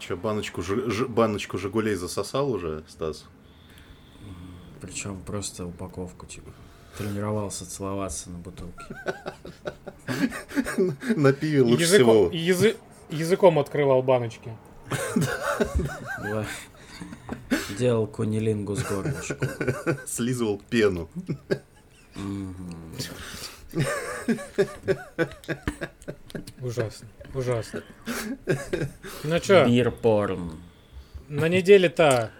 Че, баночку «Жигулей» засосал уже, Стас? Причем просто упаковку, типа. Тренировался целоваться на бутылке. На пиве лучше всего. Языком открывал баночки. Делал кунилингу с горлышком. Слизывал пену. Ужасно, ужасно. Ну чё? Бирпорн. На неделе-то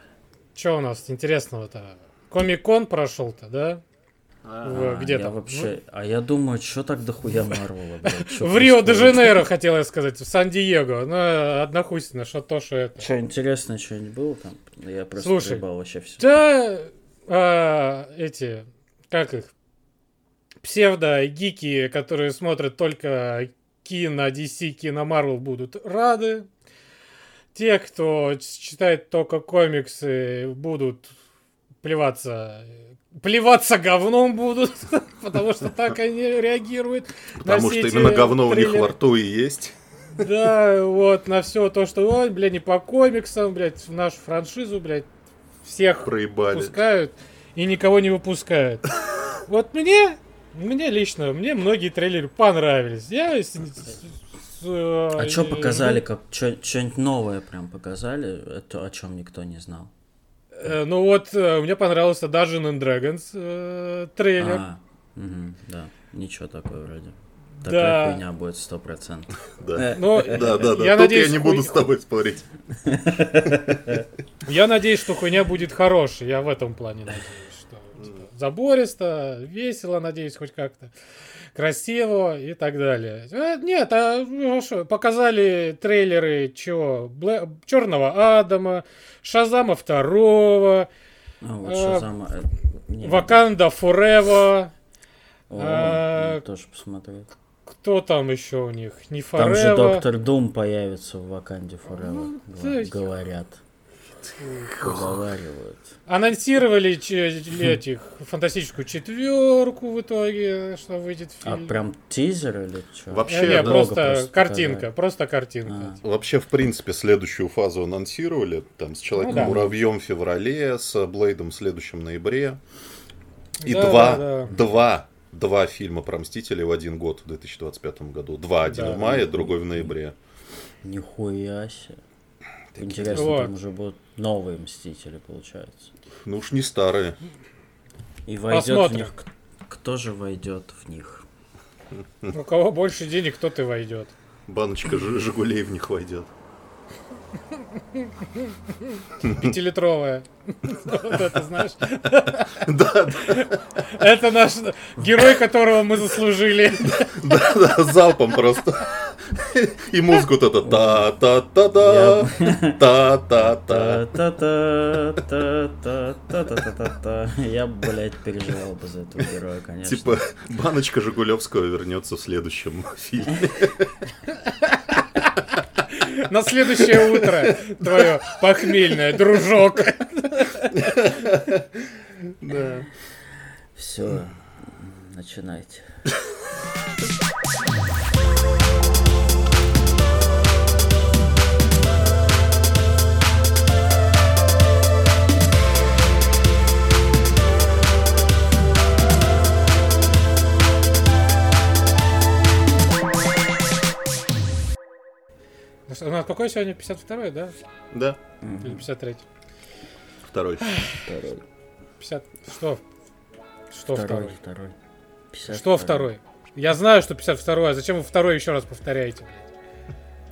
чё у нас интересного-то? Комик-кон прошёл-то, да? Где-то. Я вообще, а я думаю, чё так дохуя Марвела, блядь? В Рио-де-Жанейро, хотел я сказать, в Сан-Диего. Ну, однохуйственно, что то, что это. Чё, интересное что-нибудь было там? Я просто прибал вообще всё. Да, эти, как их? Псевдо-гики, которые смотрят только кино DC, кино Marvel, будут рады. Те, кто читает только комиксы, будут плеваться. Плеваться говном будут, потому что так они реагируют. Потому что именно говно у них во рту и есть. Да, вот, на все то, что, ой, блядь, не по комиксам, блядь, в нашу франшизу, блядь, всех выпускают и никого не выпускают. Вот мне лично, мне многие трейлеры понравились. А что показали, как что-нибудь новое прям показали, это о чем никто не знал? Ну вот, мне понравился Дажин Dragons трейлер. Да, ничего такое вроде. Такая хуйня будет 100%. Да, тут я не буду с тобой спорить. Я надеюсь, что хуйня будет хорошей, я в этом плане надеюсь. Забористо, весело, надеюсь, хоть как-то, красиво и так далее. Нет, шо, показали трейлеры чего? Чёрного Адама, Шазама 2, Ваканда Форева. Тоже посмотрел. Кто там еще у них? Не Форева. Там же Доктор Дум появится в Ваканде Форева, говорят. Говорят. Анонсировали этих «Фантастическую четверку» в итоге, что выйдет фильм. А прям тизер или что? Вообще нет, просто картинка, просто картинка. Вообще, в принципе, следующую фазу анонсировали. Там с «Человеком-муравьем» в феврале, с «Блейдом» в следующем ноябре. И два фильма про «Мстителей» в один год в 2025 году. Два, один в мае, другой в ноябре. Нихуя себе. Интересно, там уже будут новые «Мстители», получается. Ну уж не старые. И войдет в них... Кто же войдет в них? У кого больше денег, тот и войдет. Баночка «Жигулей» в них войдет. 5-литровая. Вот это, знаешь? Да. Это наш герой, которого мы заслужили. Да, залпом просто. И музыку то-то та-та-та-та, та-та-та, та-та-та-та-та-та-та-та. Я, блядь, переживал бы за этого героя, конечно. Типа баночка Жигулевского вернется в следующем фильме. На следующее утро твое похмельное, дружок. Да. Все, начинайте. У нас какой сегодня? 52-й, да? Да. Или 53-й? Второй. 50... Что второй? 52-й. Что второй? Я знаю, что 52-й, а зачем вы второй еще раз повторяете?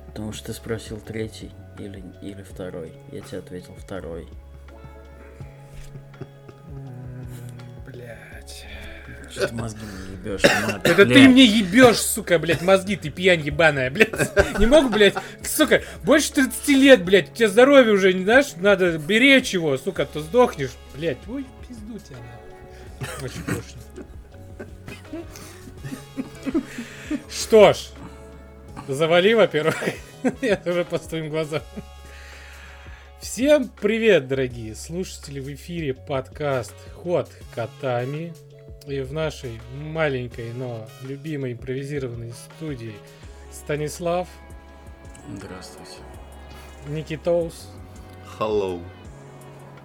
Потому что ты спросил третий или второй. Я тебе ответил второй. Блять. Что ты мозги мне ебешь, мат? Это блядь. Ты мне ебешь, сука, блядь, мозги, ты пьянь ебаная, блядь. Не мог, блядь, сука, больше 30 лет, блядь, у тебя здоровье уже, не знаешь, надо беречь его, сука, то сдохнешь, блядь. Ой, пизду тебя. Очень точно. Что ж, завали, во-первых. Я уже по твоим глазам. Всем привет, дорогие слушатели, в эфире подкаст «Ход Котами». И в нашей маленькой, но любимой импровизированной студии Станислав. Здравствуйте. Никитоус. Hello.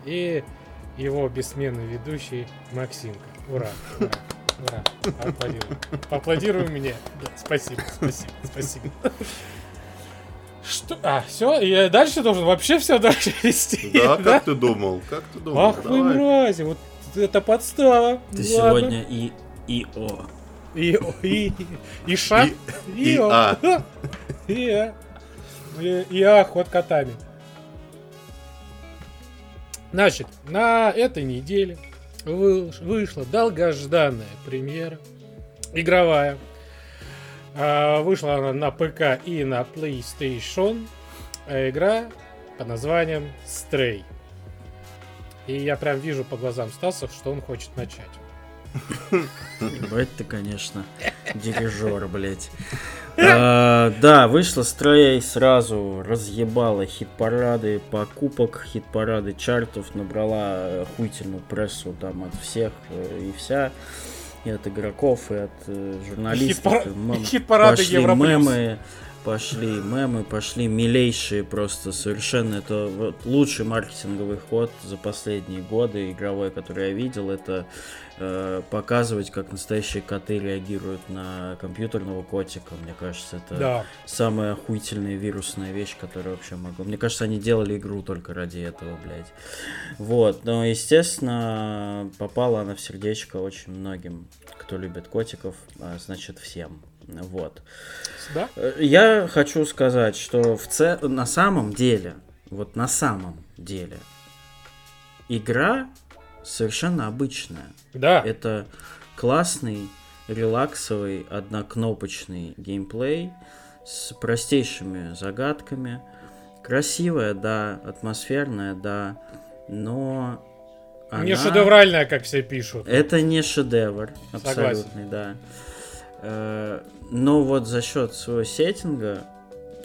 И его бессменный ведущий Максимка. Ура! Ура! Аплодируем. Поаплодируй мне. Да, спасибо. Что? А, все? Я дальше должен вообще все дальше вести? Да, да? Как ты думал? Ах вы мрази, вот это подстава. Ты ладно. Сегодня и-о. И-ша. И-а. И-а, ход котами. Значит, на этой неделе вышла долгожданная премьера игровая. Вышла она на ПК и на PlayStation. Игра под названием Stray. И я прям вижу по глазам Стасов, что он хочет начать. Ебать ты, конечно, дирижер, блять. Да, вышла Stray, сразу разъебала хит-парады покупок, хит-парады чартов, набрала охуительную прессу там от всех и вся. И от игроков, и от журналистов. Хит-парады Европейского Союза. Пошли мемы, милейшие просто совершенно. Это вот лучший маркетинговый ход за последние годы игровой, который я видел, это показывать, как настоящие коты реагируют на компьютерного котика. Мне кажется, это самая охуительная вирусная вещь, которую вообще могу. Мне кажется, они делали игру только ради этого, блядь. Вот, но, естественно, попала она в сердечко очень многим, кто любит котиков, значит, всем. Вот. Да? Я хочу сказать, что на самом деле, игра совершенно обычная. Да. Это классный, релаксовый, однокнопочный геймплей с простейшими загадками. Красивая, да, атмосферная, да, но... Не шедевральная, как все пишут. Это не шедевр, абсолютный, согласен. Да. Но вот за счет своего сеттинга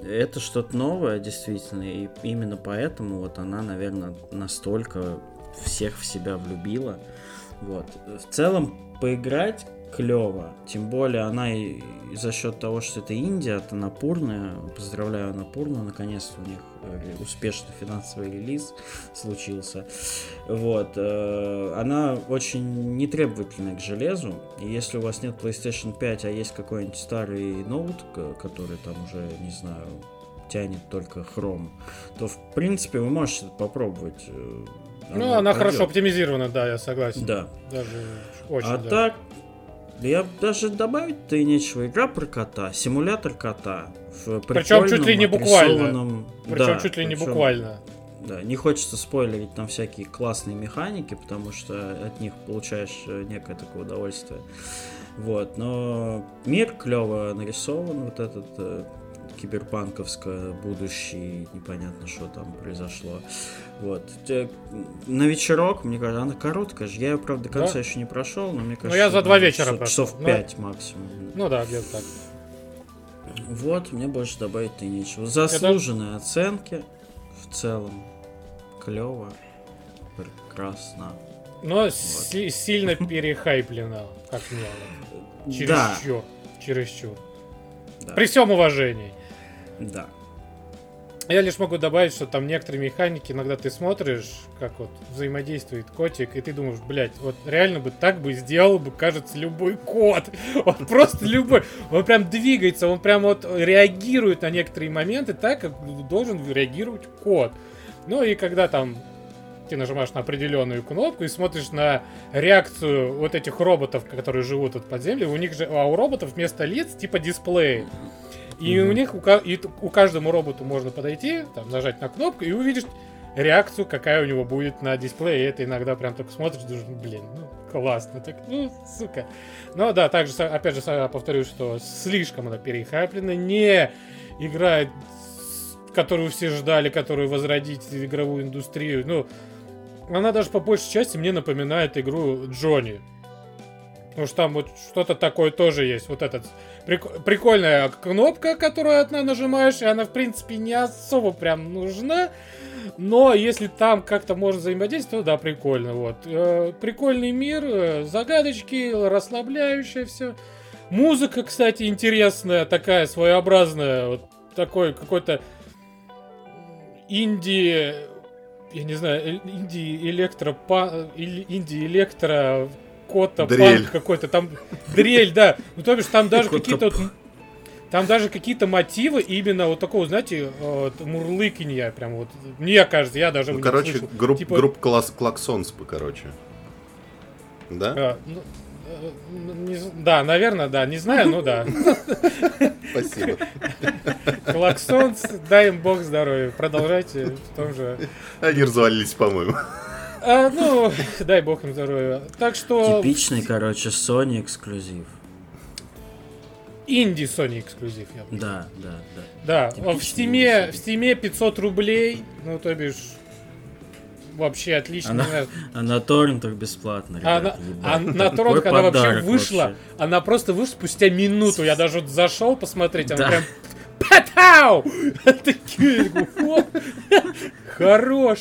это что-то новое, действительно, и именно поэтому вот она, наверное, настолько всех в себя влюбила. Вот. В целом поиграть клево, тем более она и за счет того, что это Индия, это Анапурна, поздравляю Анапурну, наконец-то у них успешный финансовый релиз случился. Вот. Она очень нетребовательна к железу. И если у вас нет PlayStation 5, а есть какой-нибудь старый ноут, который там уже, не знаю, тянет только Chrome, то, в принципе, вы можете попробовать. Она хорошо оптимизирована, да, я согласен. Да. Даже очень, так, я даже добавить-то и нечего. Игра про кота, симулятор кота. В причем чуть ли не буквально. Да, не хочется спойлерить там всякие классные механики, потому что от них получаешь некое такое удовольствие. Вот, но мир клево нарисован, вот этот киберпанковское будущее, непонятно, что там произошло. Вот. На вечерок, мне кажется, она короткая же. Я ее, правда, до конца еще не прошел, но мне кажется... я за 2 вечера прошел. Часов 5 максимум. Да, где-то так. Вот, мне больше добавить-то и нечего. Заслуженные оценки в целом. Клево. Прекрасно. Но сильно перехайплено, как мне. Чересчур. Да. При всем уважении. Да. Я лишь могу добавить, что там некоторые механики, иногда ты смотришь, как вот взаимодействует котик, и ты думаешь, блядь, вот реально бы так бы сделал бы, кажется, любой кот. Он просто любой. Он прям двигается, он прям вот реагирует на некоторые моменты так, как должен реагировать кот. Ну и когда там ты нажимаешь на определенную кнопку и смотришь на реакцию вот этих роботов, которые живут вот под землей, у роботов вместо лиц типа дисплей. И у них у каждому роботу можно подойти, там, нажать на кнопку и увидишь реакцию, какая у него будет на дисплее. И это иногда прям так смотришь, думаешь, блин, классно, так, сука. Но да, также, опять же, повторюсь, что слишком она перехайплена, не играет, которую все ждали, которую возродить игровую индустрию. Она даже по большей части мне напоминает игру Джонни. Потому что там вот что-то такое тоже есть. Вот эта прикольная кнопка, которую одна нажимаешь, и она, в принципе, не особо прям нужна. Но если там как-то можно взаимодействовать, то да, прикольно. Вот. Прикольный мир, загадочки, расслабляющее все. Музыка, кстати, интересная, такая своеобразная. Вот такой какой-то инди... Я не знаю, инди-электро... Кота, панк какой-то, там дрель, да. Ну, то бишь, там даже какие-то... Там даже какие-то мотивы именно вот такого, знаете, мурлыканья прям вот. Мне кажется, я даже не слышал. Ну, короче, групп Клаксонс, короче. Да? Да, наверное, да. Не знаю, но да. Спасибо. Клаксонс, дай им бог здоровья. Продолжайте в том же... Они развалились, по-моему. Ну, дай бог им здоровья. Так что... Типичный, короче, Sony эксклюзив. Инди-Sony эксклюзив, я бы сказал. Да. В Steam 500 рублей, ну, то бишь, вообще отлично. А на торрентах бесплатно, ребята. А на торрентах она вообще вышла, она просто вышла спустя минуту. Я даже вот зашел посмотреть, она прям... Патау! Такие, хорош!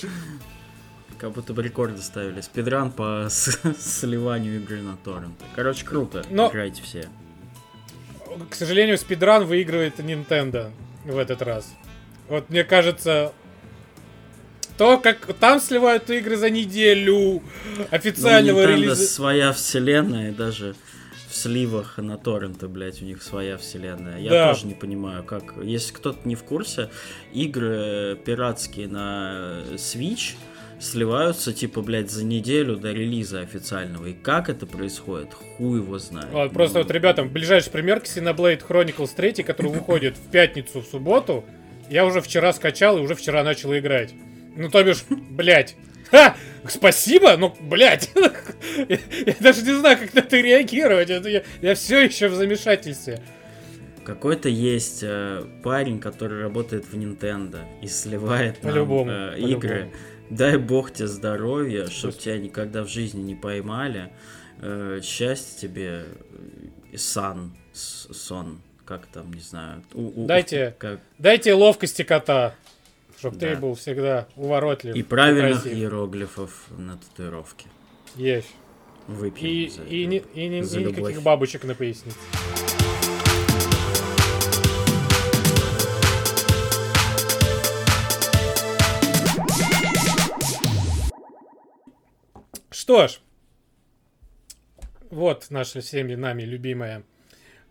Как будто бы рекорды ставили. Спидран по сливанию игры на торренты. Короче, круто. Играйте все. К сожалению, спидран выигрывает Nintendo в этот раз. Вот, мне кажется, то, как там сливают игры за неделю официального релиза... своя вселенная, и даже в сливах на торренты, блять, у них своя вселенная. Я тоже не понимаю, как... Если кто-то не в курсе, игры пиратские на Switch сливаются, типа, блядь, за неделю до релиза официального. И как это происходит, хуй его знает. Вот, просто вот, ребятам, ближайший пример Xenoblade Chronicles 3, который выходит в пятницу, в субботу. Я уже вчера скачал и уже вчера начал играть. Ну, то бишь, блядь. Ха! Спасибо, но, блядь. Я даже не знаю, как на это реагировать. Я все еще в замешательстве. Какой-то есть парень, который работает в Nintendo и сливает по-любому, нам игры. Дай бог тебе здоровья, чтоб тебя никогда в жизни не поймали. Счастья тебе, сон, как там, не знаю. Дайте ловкости кота, чтоб ты был всегда уворотлив. И правильных иероглифов на татуировке. Есть. Выпьем за любовь. И никаких бабочек на пояснице. Что ж, вот наша всеми нами любимая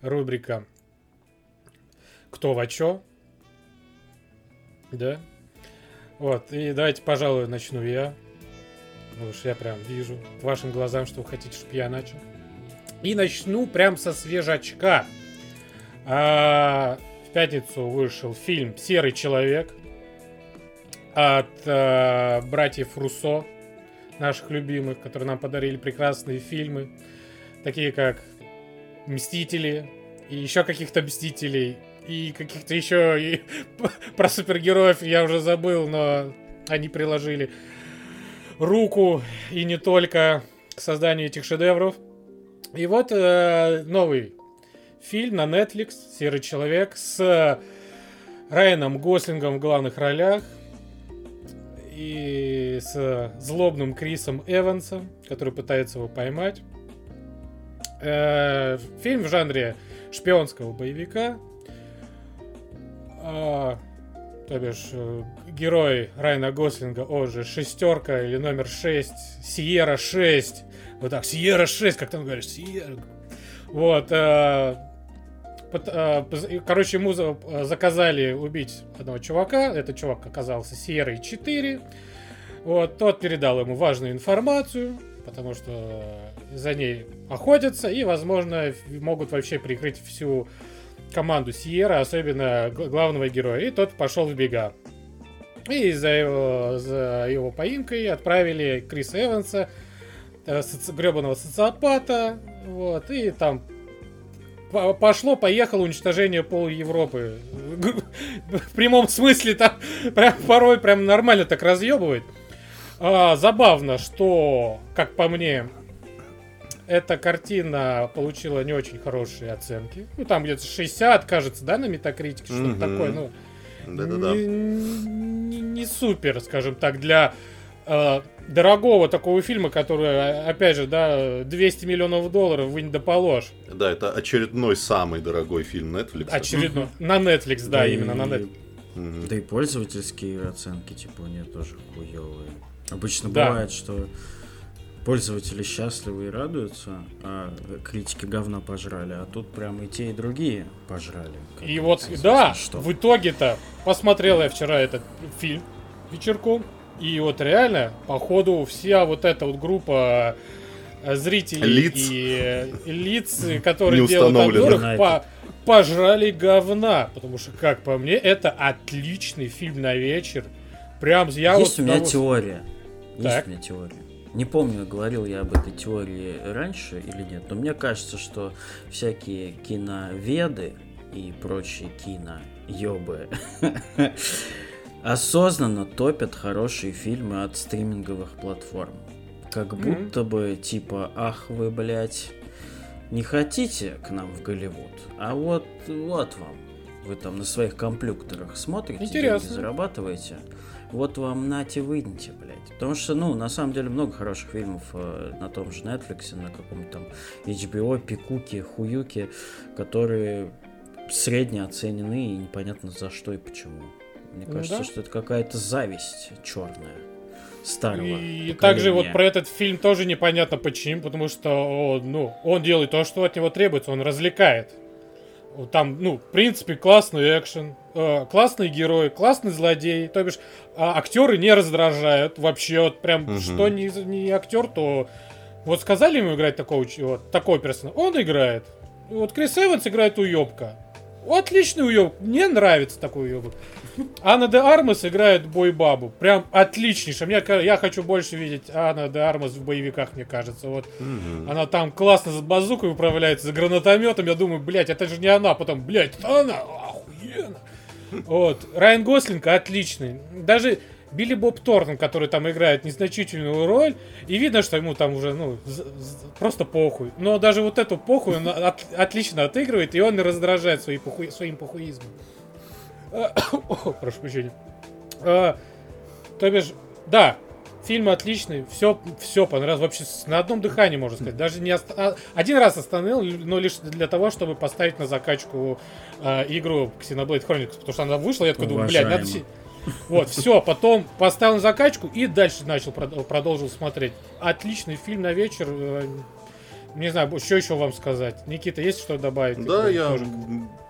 рубрика «Кто во чё?». Да? Вот, и давайте, пожалуй, начну я. Потому что я прям вижу по вашим глазам, что вы хотите, чтобы я начал. И начну прям со свежачка. В пятницу вышел фильм «Серый человек» от братьев Руссо. Наших любимых, которые нам подарили прекрасные фильмы, такие как «Мстители», и еще каких-то «Мстителей», и каких-то еще и про супергероев я уже забыл, но они приложили руку, и не только, к созданию этих шедевров. И вот новый фильм на Netflix «Серый человек» с Райаном Гослингом в главных ролях. И с злобным Крисом Эвансом, который пытается его поймать. Фильм в жанре шпионского боевика. То бишь, герой Райана Гослинга, он же шестерка или номер 6, Sierra 6. Вот так, Sierra 6, как там говоришь, Sierra. Вот. Короче, ему заказали убить одного чувака. Этот чувак оказался Сьеррой 4. Вот, тот передал ему важную информацию, потому что за ней охотятся и, возможно, могут вообще прикрыть всю команду Сьерра, особенно главного героя. И тот пошел в бега. И за его поимкой отправили Криса Эванса, гребаного социопата. Вот, и там пошло-поехало уничтожение пол-Европы. В прямом смысле там прям, порой прям нормально так разъебывает. Забавно, что, как по мне, эта картина получила не очень хорошие оценки. Ну, там где-то 60, кажется, да, на Метакритике, что-то такое. Ну, не супер, скажем так, для дорогого такого фильма, который, опять же, да, 200 миллионов долларов вы не доположь. Да, это очередной самый дорогой фильм Netflix. Очередной. На Netflix, да, именно на Netflix. Да и пользовательские оценки, типа, у нее тоже хуёвые. Обычно бывает, что пользователи счастливы и радуются, а критики говна пожрали, а тут прям и те, и другие пожрали. И вот, да, что. В итоге-то посмотрел я вчера этот фильм вечерком, и вот реально, походу, вся вот эта вот группа зрителей лиц, которые делают обзоры, пожрали говна, потому что, как по мне, это отличный фильм на вечер. Прям я вот... Есть у меня теория. Не помню, говорил я об этой теории раньше или нет, но мне кажется, что всякие киноведы и прочие киноёбы осознанно топят хорошие фильмы от стриминговых платформ. Как будто бы, типа, ах вы, блядь, не хотите к нам в Голливуд, а вот вам. Вы там на своих комплюкторах смотрите, деньги зарабатываете. Вот вам нате, выйдите, блядь. Потому что, ну, на самом деле, много хороших фильмов на том же Netflix, на каком-то там HBO, пикуки, хуюки, которые средне оценены и непонятно за что и почему. Мне кажется, что это какая-то зависть черная старого поколения. И также вот про этот фильм тоже непонятно почему, потому что он делает то, что от него требуется, он развлекает. Там, в принципе, классный экшен, классные герои, классный злодей. То бишь, актеры не раздражают вообще. Вот прям, что не актер, то... Вот сказали ему играть такого персонажа, он играет. Вот Крис Эванс играет уёбка. Отличный уёбок, мне нравится такой уёбок. Анна де Армас играет бой-бабу. Прям отличнейшая. Я хочу больше видеть Анна де Армас в боевиках, мне кажется. Вот. Она там классно с базукой управляется, с гранатометом. Я думаю, блядь, это же не она. Потом, блядь, это она. Охуенно. Вот. Райан Гослинг отличный. Даже Билли Боб Торнтон, который там играет незначительную роль. И видно, что ему там уже, просто похуй. Но даже вот эту похуй он отлично отыгрывает. И он не раздражает своим похуизмом. Прошу прощения. То бишь, да, фильм отличный, все понравилось. Вообще на одном дыхании, можно сказать. Даже не один раз остановил, но лишь для того, чтобы поставить на закачку игру Xenoblade Chronicles. Потому что она вышла, я такой думаю, блядь, надо... Вот, все, потом поставил на закачку и дальше продолжил смотреть. Отличный фильм на вечер. Не знаю, что еще вам сказать. Никита, есть что добавить? Да, я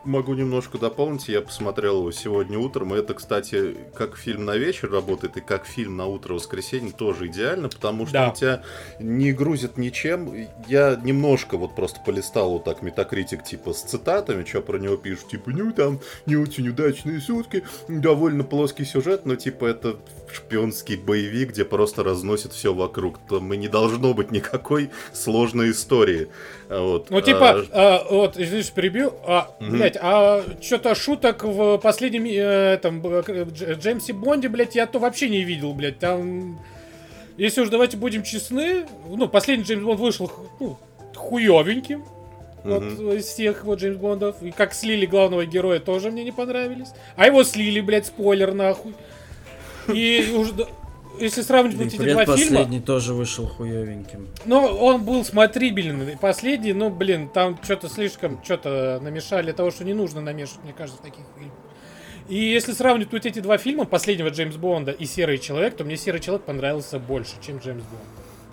могу немножко дополнить. Я посмотрел его сегодня утром. И это, кстати, как фильм на вечер работает, и как фильм на утро воскресенье тоже идеально, потому что он тебя не грузит ничем. Я немножко просто полистал вот так Metacritic, типа, с цитатами, что про него пишут. Типа, там не очень удачные сутки, довольно плоский сюжет, но, типа, это шпионский боевик, где просто разносит все вокруг. Там и не должно быть никакой сложной истории. Вот. Ну, типа, извините, перебил. Блять, что-то шуток в последнем Джеймсе Бонде, блять, я то вообще не видел, блять. Там, если уж давайте будем честны, последний Джеймс Бонд вышел хуёвеньким. Вот, из всех Джеймс Бондов. И как слили главного героя, тоже мне не понравились. А его слили, блять, спойлер, нахуй. И уже... Если сравнивать эти два фильма... Последний тоже вышел хуёвеньким. Он был смотрибельным. Последний, там что-то слишком намешали того, что не нужно намешать, мне кажется, в таких фильмах. И если сравнивать вот эти два фильма, последнего Джеймса Бонда и Серый человек, то мне Серый человек понравился больше, чем Джеймс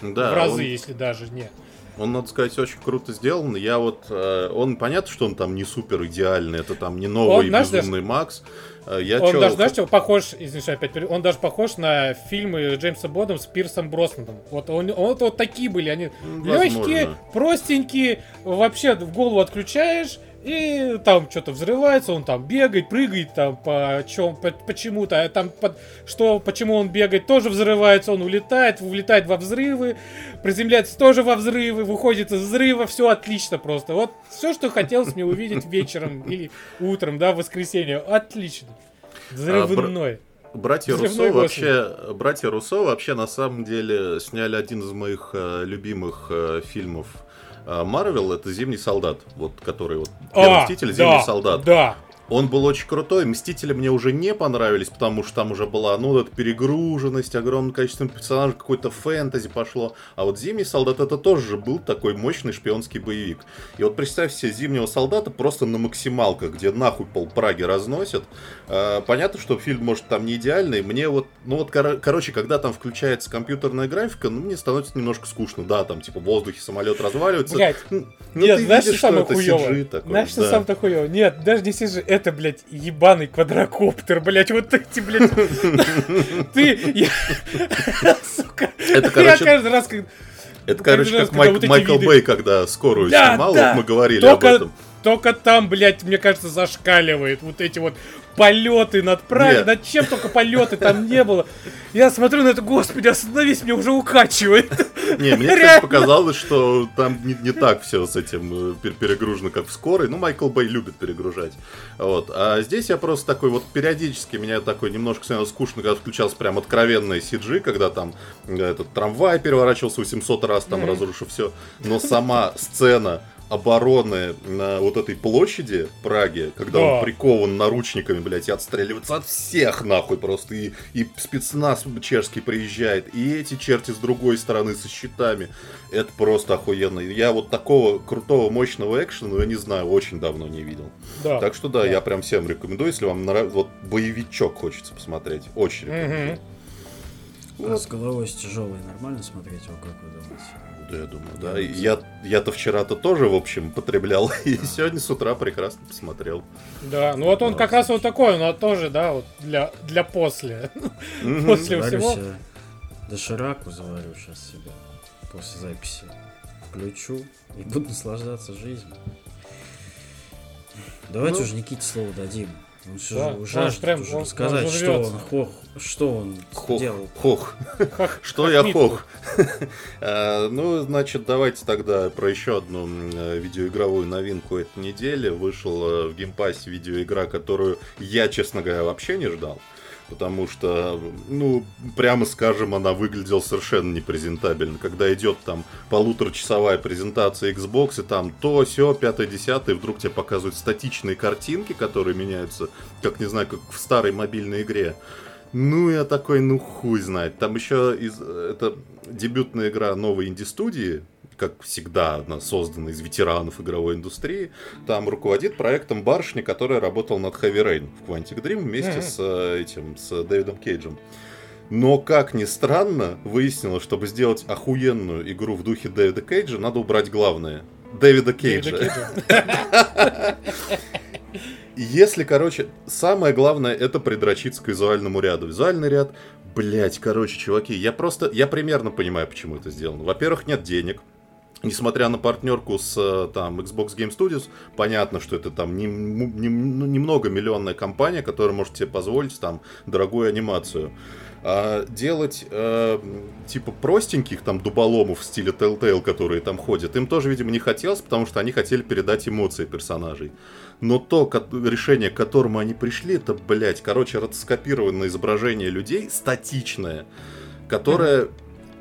Бонд. Да, в разы, если даже нет. Он, надо сказать, очень круто сделан. Я он, понятно, что он там не супер идеальный, это там не новый безумный Макс. Он даже похож на фильмы Джеймса Бонда с Пирсом Броснаном. Вот такие были, они легкие, простенькие, вообще в голову отключаешь, и там что-то взрывается, он там бегает, прыгает, там почему-то, а там почему он бегает, тоже взрывается, он улетает во взрывы, приземляется тоже во взрывы, выходит из взрыва, все отлично просто. Вот все, что хотелось мне увидеть вечером или утром, в воскресенье, отлично, взрывной. Братья Руссо вообще на самом деле сняли один из моих любимых фильмов Марвел, это «Зимний солдат», который «Мстители», «Зимний солдат». Да, Он был очень крутой. Мстители мне уже не понравились, потому что там уже была, ну, эта перегруженность, огромное количество персонажей, какой-то фэнтези пошло. А вот Зимний Солдат это тоже был такой мощный шпионский боевик. И вот представь себе Зимнего Солдата просто на максималках, где нахуй пол Праги разносят. Понятно, что фильм, может, там не идеальный. Мне вот, ну вот, короче, когда там включается компьютерная графика, ну, мне становится немножко скучно. Да, там, типа, в воздухе самолет разваливается. Блять, нет, знаешь, видишь, что самое хуёвое? Знаешь, что самое хуёвое? Нет, даже не CG. Это, блядь, ебаный квадрокоптер, блядь, вот эти, блядь, ты, сука, я каждый раз... Это, короче, как Майкл Бэй, когда скорую снимал, вот мы говорили об этом. Только там, блядь, мне кажется, зашкаливает вот эти вот полеты над Прагой, над чем только полеты там не было. Я смотрю на это, господи, остановись, меня уже укачивает. Не, мне, кстати, показалось, что там не так все с этим перегружено, как в «Скорой». Ну, Майкл Бэй любит перегружать. Вот. А здесь я просто такой, вот периодически меня такой немножко становилось скучно, когда включался прям откровенный CG, когда там этот трамвай переворачивался 800 раз, там разрушив все. Но сама сцена обороны на вот этой площади Праги, когда он прикован наручниками, блять, и отстреливается от всех нахуй просто, и спецназ чешский приезжает, и эти черти с другой стороны со щитами, это просто охуенно. Я вот такого крутого мощного экшена, я не знаю, очень давно не видел. Да. Так что да, я прям всем рекомендую, если вам нравится, вот боевичок хочется посмотреть, очень рекомендую. Вот. А с головой с тяжелой нормально смотреть, его, как вы думаете? Да, я думаю, да. Я-то вчера-то тоже, в общем, потреблял, и сегодня с утра прекрасно посмотрел. Да, ну вот он как раз вот такой, но тоже, да, вот для после. После всего. Дошираку заварю сейчас себя после записи. Включу и буду наслаждаться жизнью. Давайте уже Никите слово дадим. Он все жаждет рассказать, что он сделал. Что я хох. Ну, значит, давайте тогда про еще одну видеоигровую новинку этой недели. Вышел в геймпассе видеоигра, которую я, честно говоря, вообще не ждал. Потому что, ну, прямо скажем, она выглядела совершенно непрезентабельно. Когда идет там полуторачасовая презентация Xbox, и там то, сё, 5-10, вдруг тебе показывают статичные картинки, которые меняются, как, не знаю, как в старой мобильной игре. Ну, я такой, ну, хуй знает. Там еще это дебютная игра новой инди-студии, как всегда, она создана из ветеранов игровой индустрии. Там руководит проектом барышня, которая работала над Heavy Rain в Quantic Dream вместе с Дэвидом Кейджем. Но, как ни странно, выяснилось, чтобы сделать охуенную игру в духе Дэвида Кейджа, надо убрать главное. Дэвида Кейджа. Если, короче, самое главное, это придрочиться к визуальному ряду. Визуальный ряд, блять, короче, чуваки, я примерно понимаю, почему это сделано. Во-первых, нет денег. Несмотря на партнерку с там, Xbox Game Studios, понятно, что это там немного миллионная компания, которая может себе позволить там дорогую анимацию. А делать типа простеньких там дуболомов в стиле Telltale, которые там ходят, им тоже, видимо, не хотелось, потому что они хотели передать эмоции персонажей. Но то решение, к которому они пришли, это, блять, короче, ротоскопированное изображение людей, статичное, которое...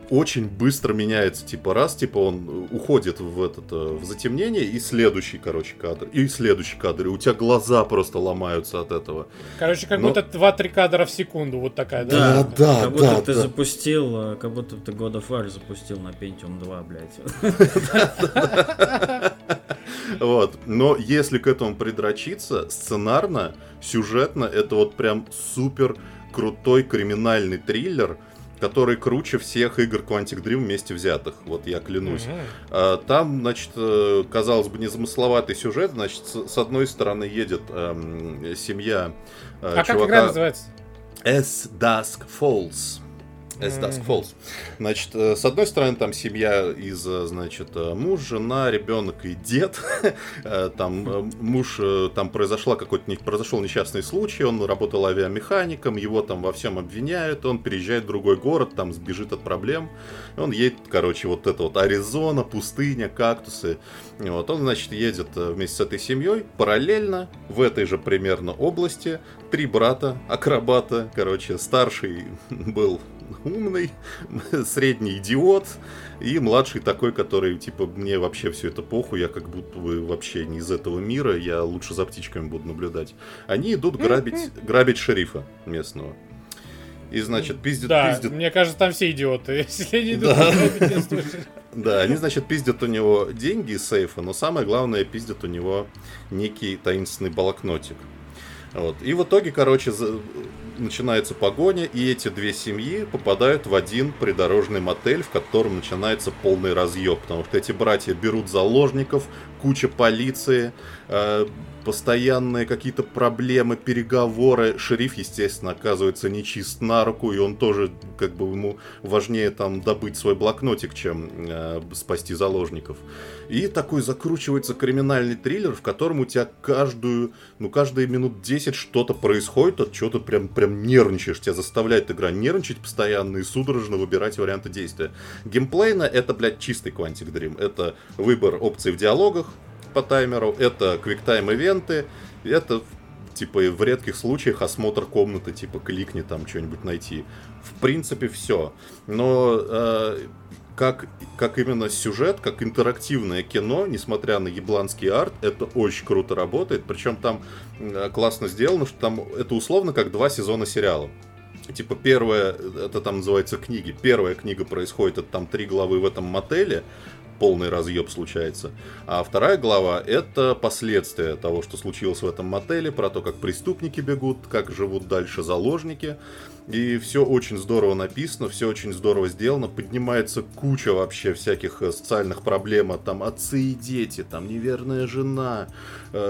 очень быстро меняется, типа, раз, типа, он уходит в затемнение, и следующий, короче, кадр, и следующий кадр, и у тебя глаза просто ломаются от этого. Короче, как будто 2-3 кадра в секунду, вот такая, да? Да, как будто ты запустил, как будто ты God of War запустил на Pentium 2, блядь. Вот, но если к этому придрочиться, сценарно, сюжетно, это вот прям супер крутой криминальный триллер, который круче всех игр Quantic Dream вместе взятых, вот я клянусь. Там, значит, казалось бы, незамысловатый сюжет, значит, с одной стороны едет семья чувака... А как игра называется? As Dusk Falls. As Dusk Falls. Значит, с одной стороны, там семья из, значит, муж, жена, ребенок и дед. Там муж, там произошел несчастный случай, он работал авиамехаником, его там во всем обвиняют, он переезжает в другой город, там сбежит от проблем. Он едет, короче, вот это вот Аризона, пустыня, кактусы. Вот он, значит, едет вместе с этой семьей. Параллельно в этой же примерно области три брата, акробата, короче, старший был... умный, средний идиот и младший такой, который, типа, мне вообще все это похуй, я как будто бы вообще не из этого мира, я лучше за птичками буду наблюдать. Они идут грабить шерифа местного. И, значит, пиздят. Мне кажется, там все идиоты. Если они идут грабить, я да, они, значит, пиздят у него деньги из сейфа, но самое главное, пиздят у него некий таинственный блокнотик. Вот. И в итоге, короче, начинается погоня, и эти две семьи попадают в один придорожный мотель, в котором начинается полный разъеб, потому что эти братья берут заложников, куча полиции, постоянные какие-то проблемы, переговоры. Шериф, естественно, оказывается нечист на руку, и он тоже, как бы, ему важнее там добыть свой блокнотик, чем спасти заложников. И такой закручивается криминальный триллер, в котором у тебя каждые минут 10 что-то происходит, от чего ты прям нервничаешь. Тебя заставляет игра нервничать постоянно и судорожно выбирать варианты действия. Геймплейно это, блядь, чистый Quantic Dream. Это выбор опций в диалогах по таймеру, это квиктайм-ивенты, это, типа, в редких случаях осмотр комнаты, типа, кликни там что-нибудь найти. В принципе, все. Но как именно сюжет, как интерактивное кино, несмотря на ебланский арт, это очень круто работает. Причем там классно сделано, что там это условно как 2 сезона сериала. Типа, первая, это там называется книги. Первая книга происходит, это там 3 главы в этом мотеле, полный разъеб случается. А 2-я глава — это последствия того, что случилось в этом мотеле, про то, как преступники бегут, как живут дальше заложники. И все очень здорово написано, все очень здорово сделано. Поднимается куча вообще всяких социальных проблем. Там отцы и дети, там неверная жена,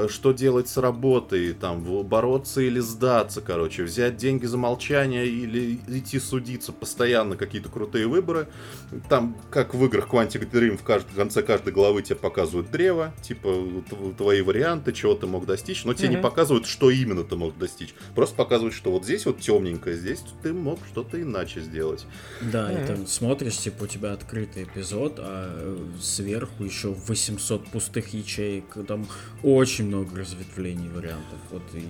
что делать с работой, там бороться или сдаться, короче, взять деньги за молчание или идти судиться. Постоянно какие-то крутые выборы. Там, как в играх Quantic Dream, в конце каждой главы тебе показывают древо, типа, твои варианты, чего ты мог достичь. Но тебе не показывают, что именно ты мог достичь. Просто показывают, что вот здесь вот темненькое, здесь ты мог что-то иначе сделать. Да, и там смотришь, типа, у тебя открытый эпизод, а сверху еще 800 пустых ячеек, там очень много разветвлений вариантов. Вот, и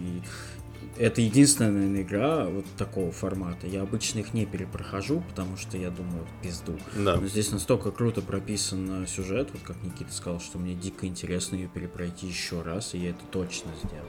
это единственная, наверное, игра вот такого формата. Я обычно их не перепрохожу, потому что я думаю, пизду. Да. Но здесь настолько круто прописан сюжет, вот как Никита сказал, что мне дико интересно ее перепройти еще раз, и я это точно сделаю.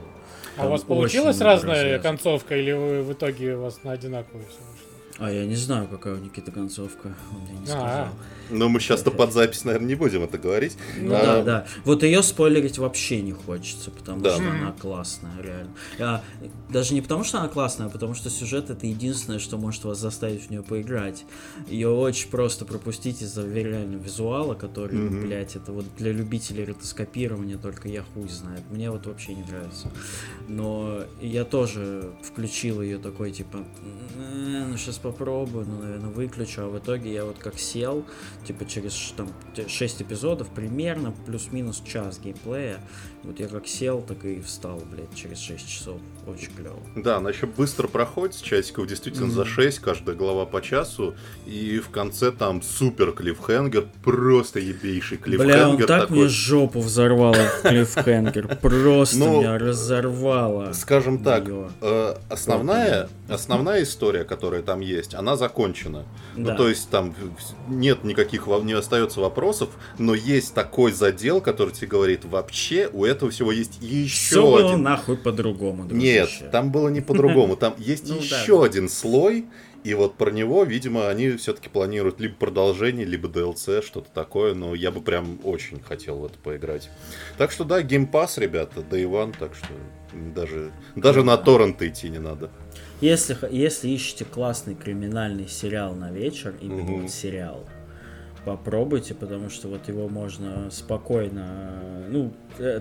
Там, а у вас получилась разная концовка, или вы в итоге у вас на одинаковую все вышло? А я не знаю, какая у Никиты концовка, он мне не сказал. Но мы сейчас-то под запись, наверное, не будем это говорить. Да. Вот ее спойлерить вообще не хочется, потому что она классная, реально. Даже не потому, что она классная, а потому что сюжет — это единственное, что может вас заставить в нее поиграть. Ее очень просто пропустить из-за реально визуала, который, блядь, это вот для любителей ротоскопирования только я хуй знает. Мне вот вообще не нравится. Но я тоже включил ее такой, типа, ну сейчас попробую, но, наверное, выключу, а в итоге я вот как сел, типа, через там 6 эпизодов примерно, плюс-минус час геймплея, вот я как сел, так и встал, блядь, через 6 часов, очень клево. Да, она еще быстро проходит, часиков действительно за 6, каждая глава по часу, и в конце там супер клиффхенгер, просто ебейший клиффхенгер. Бля, он так такой... мне жопу взорвало клиффхенгер, просто меня разорвало. Скажем так, основная история, которая там есть, она закончена. Да. Ну, то есть там нет никаких, не остается вопросов, но есть такой задел, который тебе говорит, вообще у этого всего есть еще все один... Все было нахуй по-другому. Нет, там было не по-другому, там есть еще один слой, и вот про него, видимо, они все-таки планируют либо продолжение, либо DLC, что-то такое, но я бы прям очень хотел в это поиграть. Так что да, Game Pass, ребята, Day One, так что даже на торренты идти не надо. Если ищете классный криминальный сериал на вечер, именно вот сериал, попробуйте, потому что вот его можно спокойно, ну,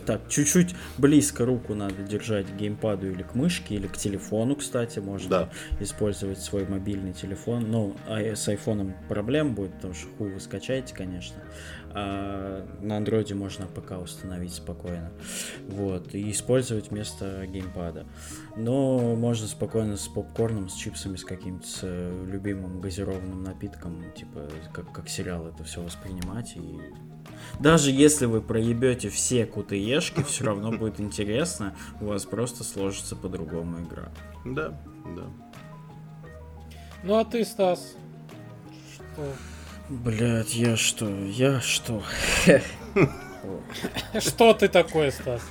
так, чуть-чуть близко руку надо держать к геймпаду или к мышке, или к телефону, кстати, можно использовать свой мобильный телефон. Ну, а с айфоном проблем будет, потому что хуй вы скачаете, конечно. А на андроиде можно ПК установить спокойно. Вот. И использовать вместо геймпада. Но можно спокойно с попкорном, с чипсами, с каким-то любимым газированным напитком, типа, как сериал, это все воспринимать. И даже если вы проебете все кутыешки, все равно будет интересно. У вас просто сложится по-другому игра. Да. Ну а ты, Стас? Блять, я что? Что ты такое, Стас?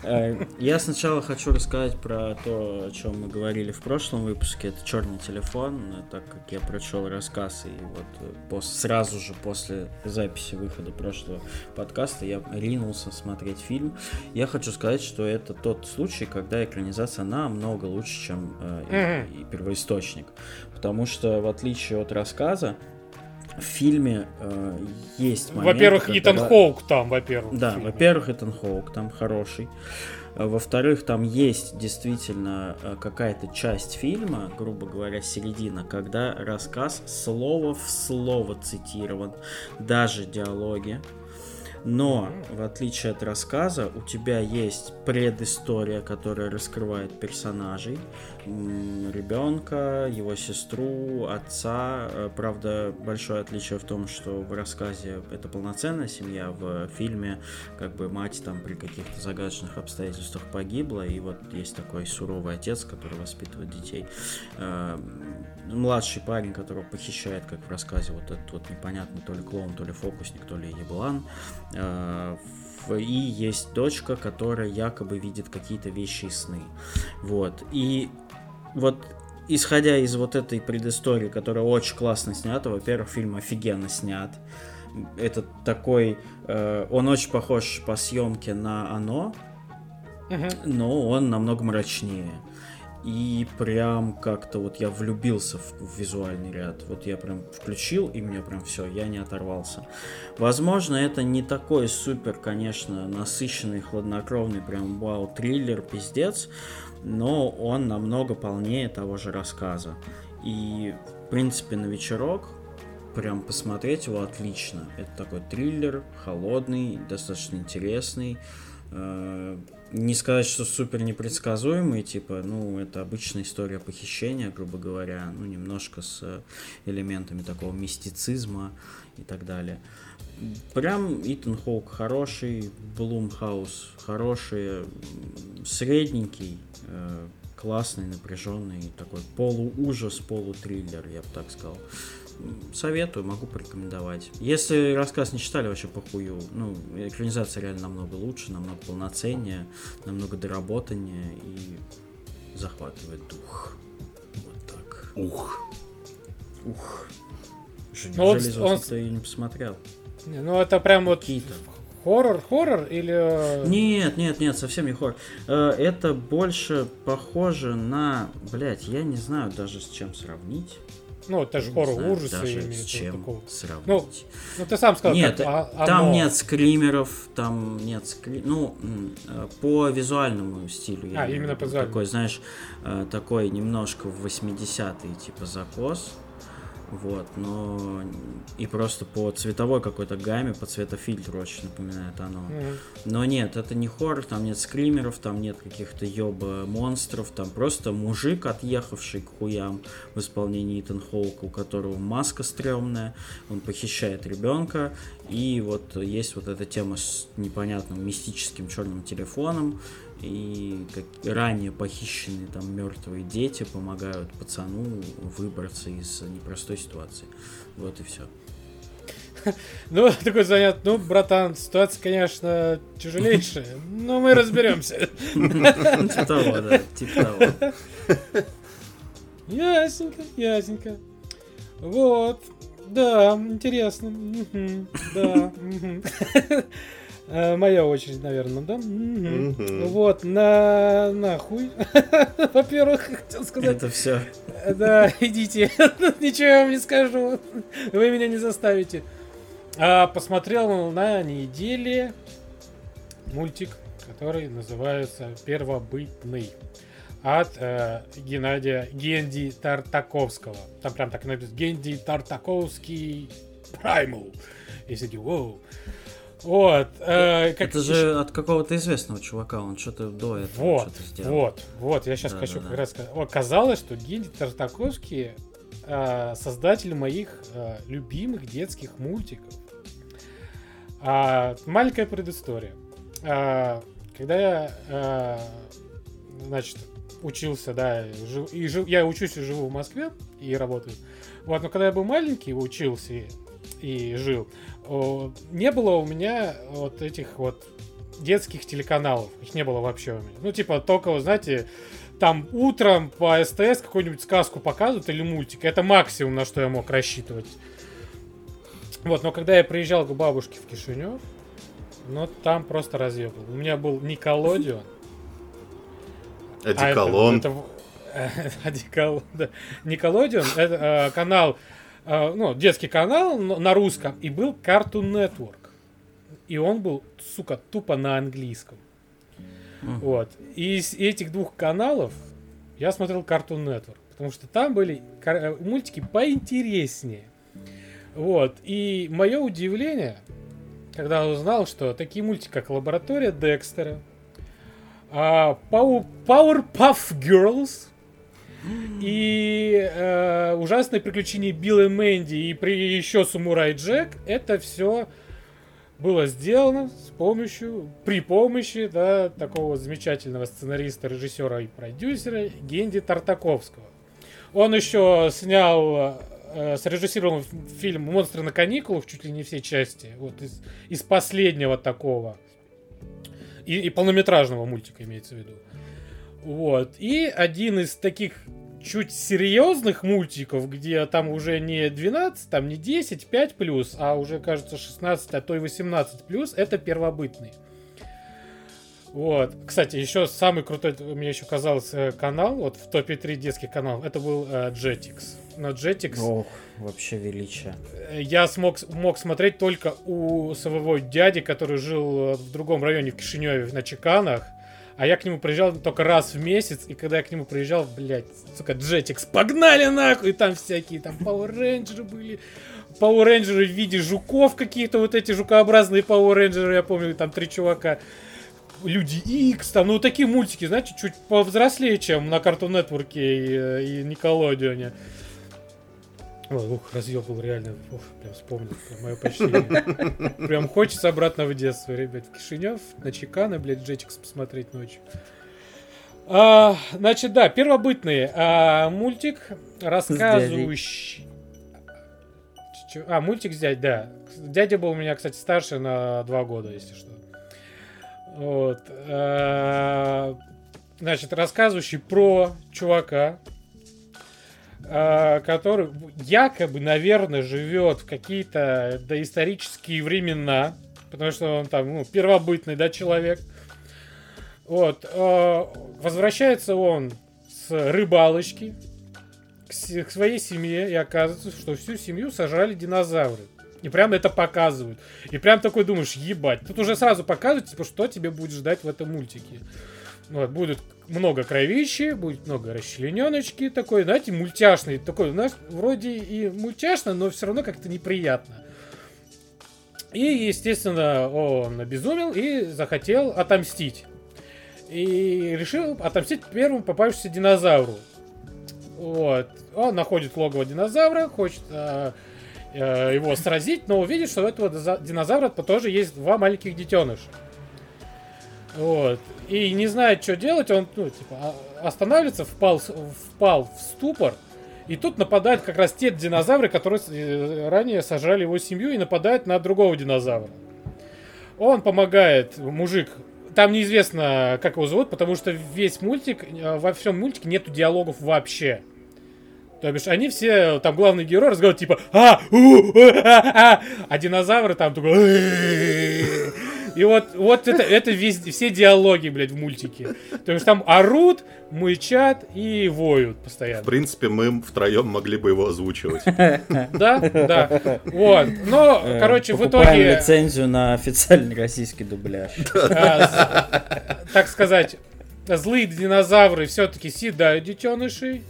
Я сначала хочу рассказать про то, о чем мы говорили в прошлом выпуске. Это «Черный телефон», так как я прочел рассказ, и вот сразу же после записи выхода прошлого подкаста я ринулся смотреть фильм. Я хочу сказать, что это тот случай, когда экранизация намного лучше, чем и первоисточник. Потому что, в отличие от рассказа, в фильме есть момент... Во-первых, когда... Итан Хоук там, во-первых. Да, во-первых, Итан Хоук там хороший. Во-вторых, там есть действительно какая-то часть фильма, грубо говоря, середина, когда рассказ слово в слово цитирован, даже диалоги. Но, в отличие от рассказа, у тебя есть предыстория, которая раскрывает персонажей. Ребенка, его сестру, отца. Правда, большое отличие в том, что в рассказе это полноценная семья, в фильме как бы мать там при каких-то загадочных обстоятельствах погибла, и вот есть такой суровый отец, который воспитывает детей. Младший парень, которого похищает, как в рассказе, вот этот вот непонятный то ли клоун, то ли фокусник, то ли еблан. И есть дочка, которая якобы видит какие-то вещи и сны. Вот. И вот исходя из вот этой предыстории, которая очень классно снята, во-первых, фильм офигенно снят. Это такой... он очень похож по съемке на «Оно», но он намного мрачнее. И прям как-то вот я влюбился в визуальный ряд. Вот я прям включил, и мне прям все, я не оторвался. Возможно, это не такой супер, конечно, насыщенный, хладнокровный прям вау-триллер, пиздец, но он намного полнее того же рассказа. И, в принципе, на вечерок прям посмотреть его отлично. Это такой триллер, холодный, достаточно интересный. Не сказать, что супер непредсказуемый, типа, ну, это обычная история похищения, грубо говоря, ну, немножко с элементами такого мистицизма и так далее. Прям Итан Хоук хороший, Блумхаус хороший, средненький, классный, напряженный, такой полуужас, полутриллер, я бы так сказал. Советую, могу порекомендовать. Если рассказ не читали, вообще похую. Ну, экранизация реально намного лучше, намного полноценнее, намного доработаннее и захватывает дух. Вот так. Ух. Неужели кто-то ее не посмотрел? Ну, это прям вот... Какие-то. Хоррор или... Нет, совсем не хоррор. Это больше похоже на... Блять, я не знаю даже с чем сравнить. Ну, это же хоррор, ужасы или что-то сравнить. Ну, ты сам сказал, нет, там нет скримеров, там нет скримеров. Ну, по визуальному стилю. Именно по визуальному. Такой, знаешь, такой немножко в 80-е, типа, закос. Вот, но и просто по цветовой какой-то гамме, по цветофильтру очень напоминает оно. Но нет, это не хоррор, там нет скримеров, там нет каких-то ёба-монстров, там просто мужик, отъехавший к хуям в исполнении Итан Хоука, у которого маска стрёмная, он похищает ребенка, и вот есть вот эта тема с непонятным мистическим черным телефоном, и как ранее похищенные там мертвые дети помогают пацану выбраться из непростой ситуации. Вот и все. Ну, такой занят, ну, братан, ситуация, конечно, тяжелейшая, но мы разберемся. Типа того, да, типа того. Ясненько. Вот, да, интересно. Да. Моя очередь, наверное, да? Вот, нахуй. Во-первых, хотел сказать... Это все. Да, идите. Ничего я вам не скажу. Вы меня не заставите. Посмотрел на неделе мультик, который называется «Первобытный» от Геннадия Генди Тартаковского. Там прям так написано. Генди Тартаковский Праймал. И все такие, воу. Вот. Это же от какого-то известного чувака, он что-то до этого что-то сделал. Вот, я сейчас хочу как раз сказать. Оказалось, что Генди Тартаковский создатель моих любимых детских мультиков. Маленькая предыстория. Когда я учился, да, я учусь и живу в Москве и работаю. Вот, но когда я был маленький, учился и жил, не было у меня вот этих вот детских телеканалов. Их не было вообще у меня. Ну, типа, только, знаете, там утром по СТС какую-нибудь сказку показывают или мультик. Это максимум, на что я мог рассчитывать. Вот, но когда я приезжал к бабушке в Кишинев, ну, там просто разъебал. У меня был Никелодеон. Одеколон. Одеколон, да. Никелодеон, это канал, ну, детский канал на русском, и был Cartoon Network. И он был, сука, тупо на английском. Вот. И из этих двух каналов я смотрел Cartoon Network, потому что там были мультики поинтереснее. Вот. И мое удивление, когда узнал, что такие мультики, как «Лаборатория Декстера», Powerpuff Girls и «Ужасные приключения Билла и Мэнди» и еще «Самурай Джек», это все было сделано при помощи такого замечательного сценариста, режиссера и продюсера Генди Тартаковского. Он еще снял, срежиссировал фильм «Монстры на каникулах», чуть ли не все части, вот из последнего такого и полнометражного мультика имеется в виду. Вот. И один из таких чуть серьезных мультиков, где там уже не 12, там не 10, 5+, а уже, кажется, 16, а то и 18+, это «Первобытный». Вот. Кстати, еще самый крутой, мне еще казался канал, вот в топе 3 детских каналов, это был Jetix. Но Jetix... Ох, вообще величие. Я мог смотреть только у своего дяди, который жил в другом районе в Кишиневе, на Чеканах. А я к нему приезжал только раз в месяц, и когда я к нему приезжал, блядь, сука, Jetix, погнали нахуй! И там всякие, там Power Rangers были, Power Rangers в виде жуков какие-то, вот эти жукообразные Power Rangers, я помню, там 3 чувака, Люди Икс, там, ну такие мультики, знаете, чуть повзрослее, чем на Cartoon Network и Никелодеоне. Ой, ух, разъебал реально, ух, прям вспомнил, прям мое почтение. Прям хочется обратно в детство, ребят, в Кишинев, на Чекана, блядь, Jetix посмотреть ночью. Значит, да, «Первобытный», мультик, рассказывающий... мультик с дядей, да. Дядя был у меня, кстати, старше на 2 года, если что. Вот. Значит, рассказывающий про чувака, который якобы, наверное, живет в какие-то доисторические времена, потому что он там, ну, первобытный, да, человек. Вот. Возвращается он с рыбалочки к своей семье, и оказывается, что всю семью сожрали динозавры. И прям это показывают. И прям такой думаешь, ебать. Тут уже сразу показывают, типа, что тебе будет ждать в этом мультике. Вот, будет много кровищи, будет много расчлененочки, такой, знаете, мультяшный. Такой, знаешь, вроде и мультяшно, но все равно как-то неприятно. И, естественно, он обезумел и захотел отомстить. И решил отомстить первому попавшемуся динозавру. Вот. Он находит логово динозавра, хочет его сразить, но увидит, что у этого динозавра тоже есть 2 маленьких детеныша. Вот. И не знает, что делать, он, ну, типа, останавливается, впал в ступор, и тут нападают как раз те динозавры, которые ранее сожрали его семью, и нападают на другого динозавра. Он помогает, мужик, там неизвестно, как его зовут, потому что весь мультик, во всем мультике нету диалогов вообще. То бишь, они все, там, главный герой разговаривает, типа, а динозавры там такой... И вот это везде, все диалоги, блядь, в мультике. То есть там орут, мычат и воют постоянно. В принципе, мы втроем могли бы его озвучивать. Да. Вот. Ну, короче, в итоге... Покупаем лицензию на официальный российский дубляж. Так сказать, злые динозавры все-таки съедают детенышей.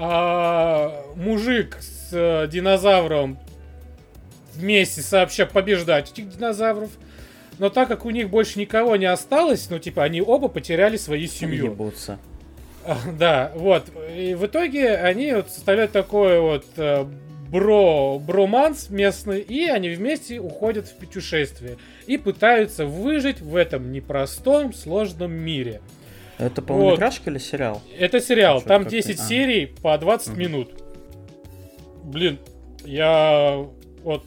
Мужик с динозавром вместе сообща побеждать этих динозавров. Но так как у них больше никого не осталось, ну, типа, они оба потеряли свою семью. Ебутся. Да, вот. И в итоге они вот составляют такой вот броманс местный, и они вместе уходят в путешествие. И пытаются выжить в этом непростом, сложном мире. Это полнометражка вот. Или сериал? Это сериал. Там 10 серий по 20 минут. Блин, я вот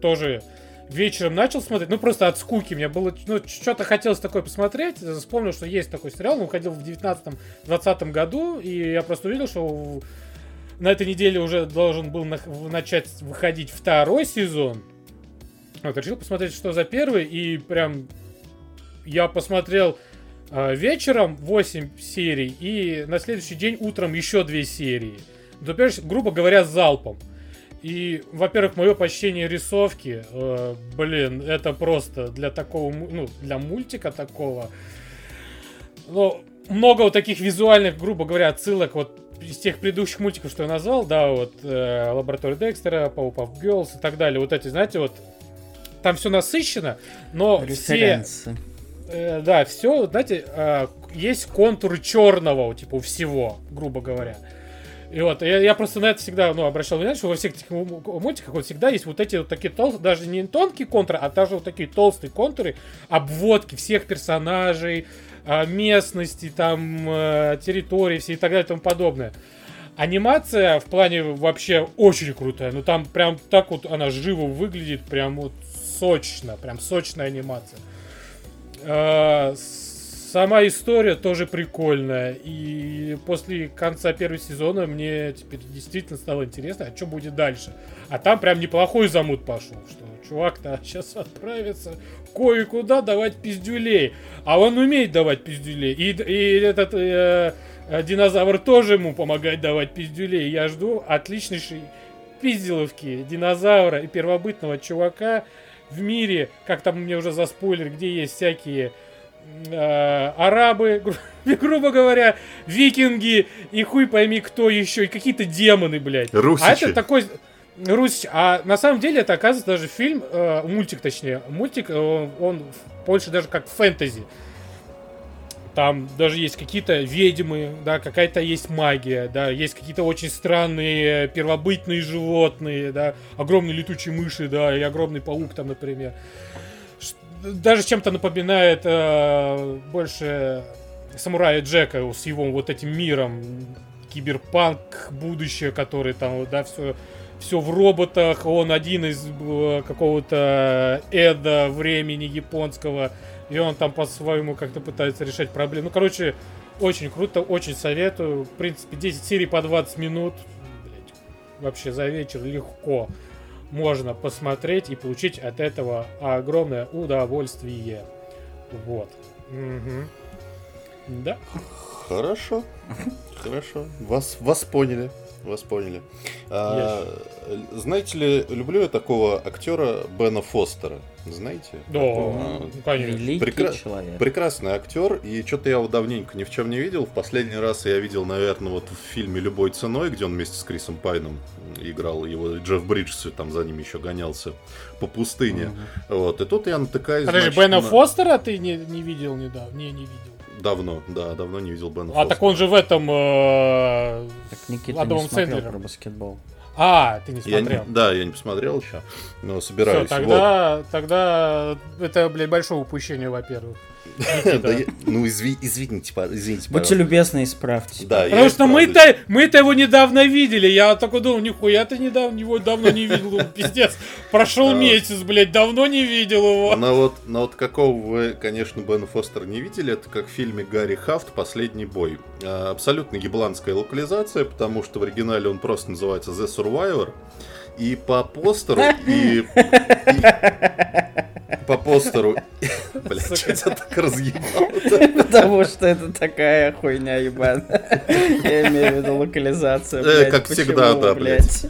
тоже вечером начал смотреть, ну просто от скуки. Мне было, ну, что-то хотелось такое посмотреть. Вспомнил, что есть такой сериал, он выходил в 19-20 году, и я просто увидел, что на этой неделе уже должен был начать выходить второй сезон. Вот, решил посмотреть, что за первый, и прям я посмотрел вечером 8 серий, и на следующий день утром еще 2 серии. Грубо говоря, залпом. И, во-первых, мое почтение рисовки, это просто для такого, ну, для мультика такого. Ну, много вот таких визуальных, грубо говоря, отсылок вот из тех предыдущих мультиков, что я назвал, да, вот Лаборатория Декстера, Powerpuff Girls и так далее. Вот эти, знаете, вот там все насыщено, но референсы. Да, все, знаете, есть контур черного, типа, у всего, грубо говоря. И вот, я просто на это всегда, ну, обращал внимание, что во всех этих мультиках вот всегда есть вот эти вот такие толстые, даже не тонкие контуры, а даже вот такие толстые контуры, обводки всех персонажей, местности, там, территории, все и так далее и тому подобное. Анимация в плане вообще очень крутая, ну, там прям так вот она живо выглядит, прям вот сочно, прям сочная анимация. Сама история тоже прикольная, и после конца первого сезона мне теперь действительно стало интересно, а что будет дальше. А там прям неплохой замут пошел, что чувак-то сейчас отправится кое-куда давать пиздюлей, а он умеет давать пиздюлей, и этот динозавр тоже ему помогает давать пиздюлей. Я жду отличнейшей пизделовки динозавра и первобытного чувака в мире, как там мне уже заспойлер, где есть всякие арабы, грубо говоря, викинги и хуй пойми кто еще, и какие-то демоны, блядь. Русичи. А это такой... Русич. А на самом деле это, оказывается, даже фильм, мультик точнее, мультик, он больше даже как фэнтези. Там даже есть какие-то ведьмы, да, какая-то есть магия, да, есть какие-то очень странные первобытные животные, да, огромные летучие мыши, да, и огромный паук там, например. Даже чем-то напоминает больше самурая Джека с его вот этим миром, киберпанк, будущее, который там, да, все в роботах, он один из какого-то эда времени японского. И он там по-своему как-то пытается решать проблемы. Ну, короче, очень круто, очень советую. В принципе, 10 серий по 20 минут. Блять, вообще за вечер легко можно посмотреть и получить от этого огромное удовольствие. Вот. Угу. Да. Хорошо. Хорошо. Вас поняли. Вас поняли. Знаете ли, люблю я такого актера Бена Фостера. Знаете? Да, конечно. Великий человек. Прекрасный актер. И что-то я его давненько ни в чем не видел. В последний раз я видел, наверное, вот в фильме «Любой ценой», где он вместе с Крисом Пайном играл. Его Джефф Бриджес там за ним еще гонялся по пустыне. Угу. Вот. И тут я натыкаюсь... Подожди, Бена Фостера ты не видел недавно? Не видел. Давно, да, давно не видел Бена Фостера. А так он же в этом... Так Никита не смотрел Сэндлера. Про баскетбол. А, ты не смотрел. Я не посмотрел еще, но собираюсь. Все, тогда это, блядь, большое упущение, во-первых. Ну, извините, пожалуйста. Будьте любезны, исправьте. Потому что мы-то его недавно видели. Я такой думал, нихуя ты его давно не видел. Пиздец, прошел месяц, блядь, давно не видел его. Но вот какого вы, конечно, Бена Фостера не видели, это как в фильме Гарри Хафф «Последний бой». Абсолютно ебланская локализация, потому что в оригинале он просто называется «The Survivor». И по постеру, блять, что-то так разъебало. Потому что это такая хуйня ебаная. Я имею в виду локализацию, блядь. Как всегда, да, блядь.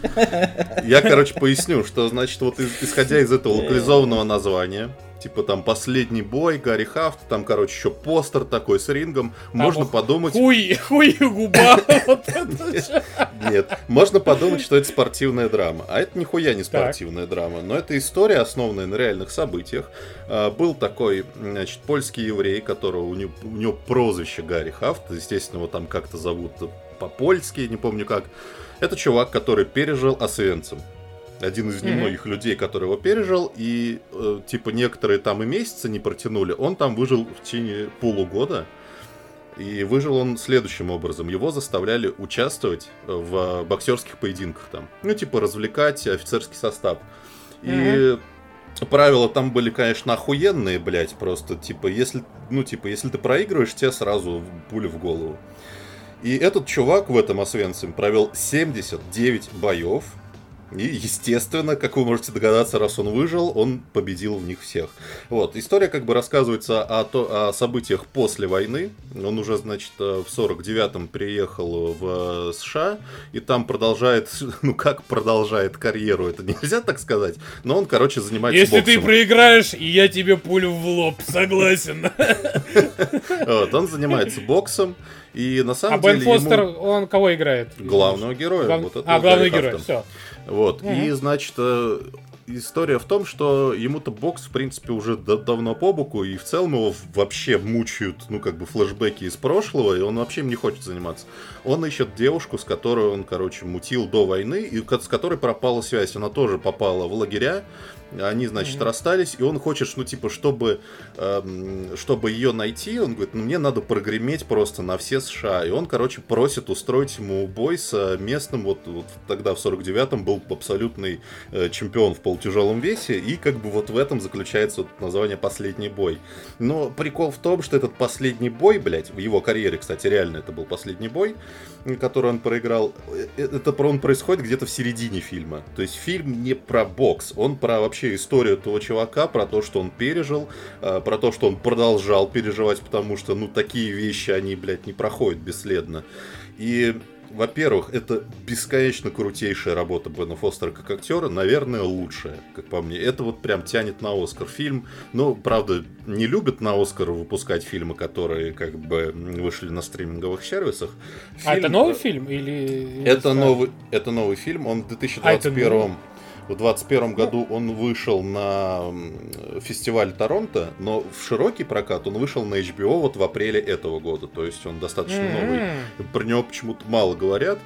Я, поясню, что, значит, вот исходя из этого локализованного названия, типа там «Последний бой», Гарри Хафф, там, еще постер такой с рингом. Там можно подумать... Хуй губа, вот это же. Нет, можно подумать, что это спортивная драма. А это нихуя не спортивная драма. Но это история, основанная на реальных событиях. Был такой, значит, польский еврей, которого у него прозвище Гарри Хафф. Естественно, его там как-то зовут по-польски, не помню как. Это чувак, который пережил Освенцим. Один из немногих людей, который его пережил, и, некоторые там и месяцы не протянули. Он там выжил в течение полугода, и выжил он следующим образом. Его заставляли участвовать в боксерских поединках там. Развлекать офицерский состав. И правила там были, конечно, охуенные, блядь, просто, типа, если, ну, типа, если ты проигрываешь, тебе сразу пуля в голову. И этот чувак в этом Освенциме провел 79 боев. И, естественно, как вы можете догадаться, раз он выжил, он победил в них всех. Вот. История как бы рассказывается о событиях после войны. Он уже, значит, в 49-м приехал в США, и там продолжает, ну как продолжает карьеру, это нельзя так сказать, но он, короче, занимается боксом. Если ты проиграешь, я тебе пулю в лоб, согласен. Он занимается боксом. И на самом деле Бен Фостер, он кого играет? Главного героя. Главного героя, все. Вот, и, значит, история в том, что ему-то бокс, в принципе, уже давно по боку, и в целом его вообще мучают, ну, как бы, флешбеки из прошлого, и он вообще им не хочет заниматься. Он ищет девушку, с которой он, короче, мутил до войны, и с которой пропала связь. Она тоже попала в лагеря. Они, значит, расстались, и он хочет, ну, типа, чтобы ее найти, он говорит, ну, мне надо прогреметь просто на все США. И он, короче, просит устроить ему бой с местным, вот тогда в 49-м был абсолютный чемпион в полутяжелом весе, и как бы вот в этом заключается вот название «Последний бой». Но прикол в том, что этот последний бой, блядь, в его карьере, кстати, реально это был последний бой, который он проиграл, это он происходит где-то в середине фильма. То есть фильм не про бокс, он про вообще историю этого чувака, про то, что он пережил, про то, что он продолжал переживать, потому что, ну, такие вещи, они, блядь, не проходят бесследно. И, во-первых, это бесконечно крутейшая работа Бена Фостера как актера, наверное, лучшая, как по мне. Это вот прям тянет на Оскар фильм. Ну, правда, не любят на Оскар выпускать фильмы, которые как бы вышли на стриминговых сервисах. Фильм... А это новый фильм? Или... Это новый фильм, он в 2021-м. В 2021 году он вышел на фестиваль Торонто, но в широкий прокат он вышел на HBO вот в апреле этого года. То есть он достаточно новый. Про него почему-то мало говорят.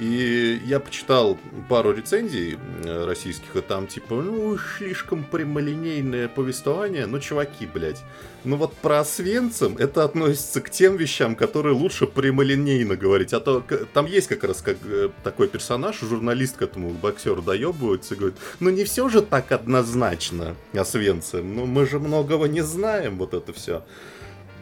И я почитал пару рецензий российских, и там типа, ну, слишком прямолинейное повествование. Ну, чуваки, блядь. Ну, вот про Освенцим это относится к тем вещам, которые лучше прямолинейно говорить. А то там есть как раз как такой персонаж, журналист к этому боксеру доебывается и говорит, ну, не все же так однозначно, Освенцим. Ну, мы же многого не знаем, вот это все.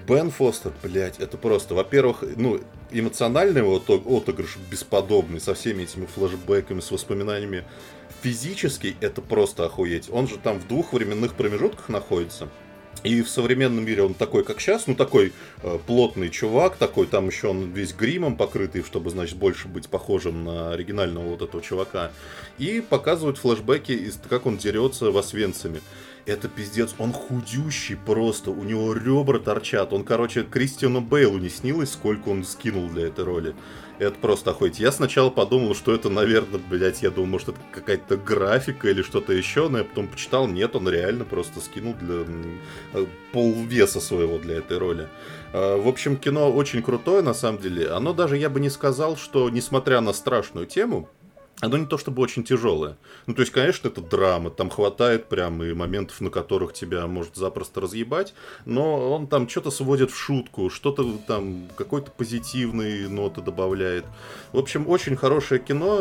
Бен Фостер, блядь, это просто, во-первых, ну, эмоциональный его отыгрыш бесподобный, со всеми этими флешбэками, с воспоминаниями. Физически это просто охуеть. Он же там в двух временных промежутках находится. И в современном мире он такой, как сейчас, ну, такой плотный чувак, такой, там еще он весь гримом покрытый, чтобы, значит, больше быть похожим на оригинального вот этого чувака. И показывают флешбеки, как он дерется в Освенциме. Это пиздец, он худющий просто, у него ребра торчат. Он, короче, Кристиану Бейлу не снилось, сколько он скинул для этой роли. Это просто охуеть. Я сначала подумал, что это, наверное, блядь, я думал, может, это какая-то графика или что-то еще, но я потом почитал, нет, он реально просто скинул для полвеса своего для этой роли. В общем, кино очень крутое, на самом деле. Оно даже, я бы не сказал, что, несмотря на страшную тему, оно не то чтобы очень тяжелое. Ну, то есть, конечно, это драма. Там хватает прям и моментов, на которых тебя может запросто разъебать. Но он там что-то сводит в шутку, что-то там, какой-то позитивный ноты добавляет. В общем, очень хорошее кино.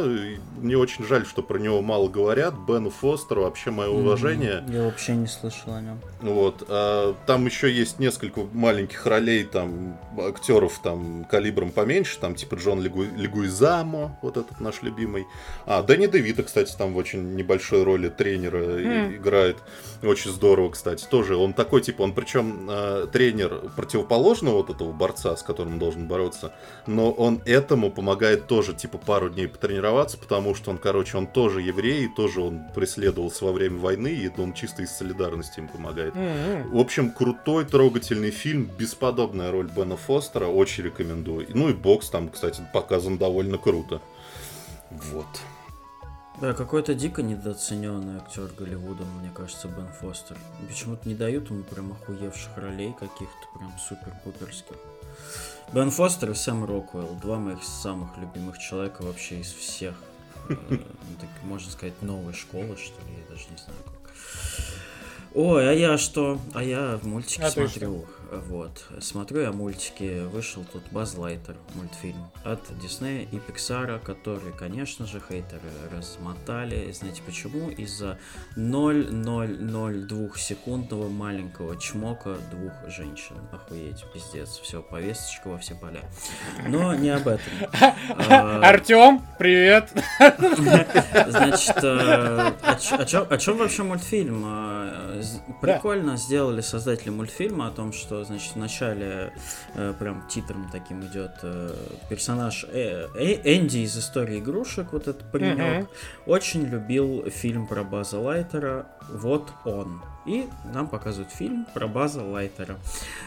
Мне очень жаль, что про него мало говорят. Бену Фостеру вообще мое уважение. Я вообще не слышал о нем. Вот. А там еще есть несколько маленьких ролей, там, актеров там калибром поменьше. Там, типа, Джон Легуизамо, вот этот наш любимый. Дэнни Девито, кстати, там в очень небольшой роли тренера играет. Очень здорово, кстати, тоже. Он такой, типа, он причем тренер противоположного вот этого борца, с которым он должен бороться, но он этому помогает тоже, типа, пару дней потренироваться, потому что он, короче, он тоже еврей, тоже он преследовался во время войны, и он чисто из солидарности им помогает. В общем, крутой, трогательный фильм, бесподобная роль Бена Фостера, очень рекомендую. Ну и бокс там, кстати, показан довольно круто. Вот. Да, какой-то дико недооцененный актер Голливудом, мне кажется, Бен Фостер. Почему-то не дают ему прям охуевших ролей каких-то прям супер-пуперских. Бен Фостер и Сэм Роквелл, два моих самых любимых человека вообще из всех, так можно сказать, новой школы, что ли, я даже не знаю как. Ой, а я что? А я мультики смотрю. Вот. Смотрю я мультики. Вышел тут Баз Лайтер мультфильм от Диснея и Пиксара, которые, конечно же, хейтеры размотали. Знаете почему? Из-за 0,002-секундного маленького чмока двух женщин. Охуеть, пиздец. Все, повесточка во все поля. Но не об этом. Артём, привет! Значит, о чем вообще мультфильм? Прикольно сделали создатели мультфильма о том, что, значит, в начале прям титром таким идет персонаж Энди из «Истории игрушек», вот этот паренек, очень любил фильм про База Лайтера «Вот он». И нам показывают фильм про База Лайтера.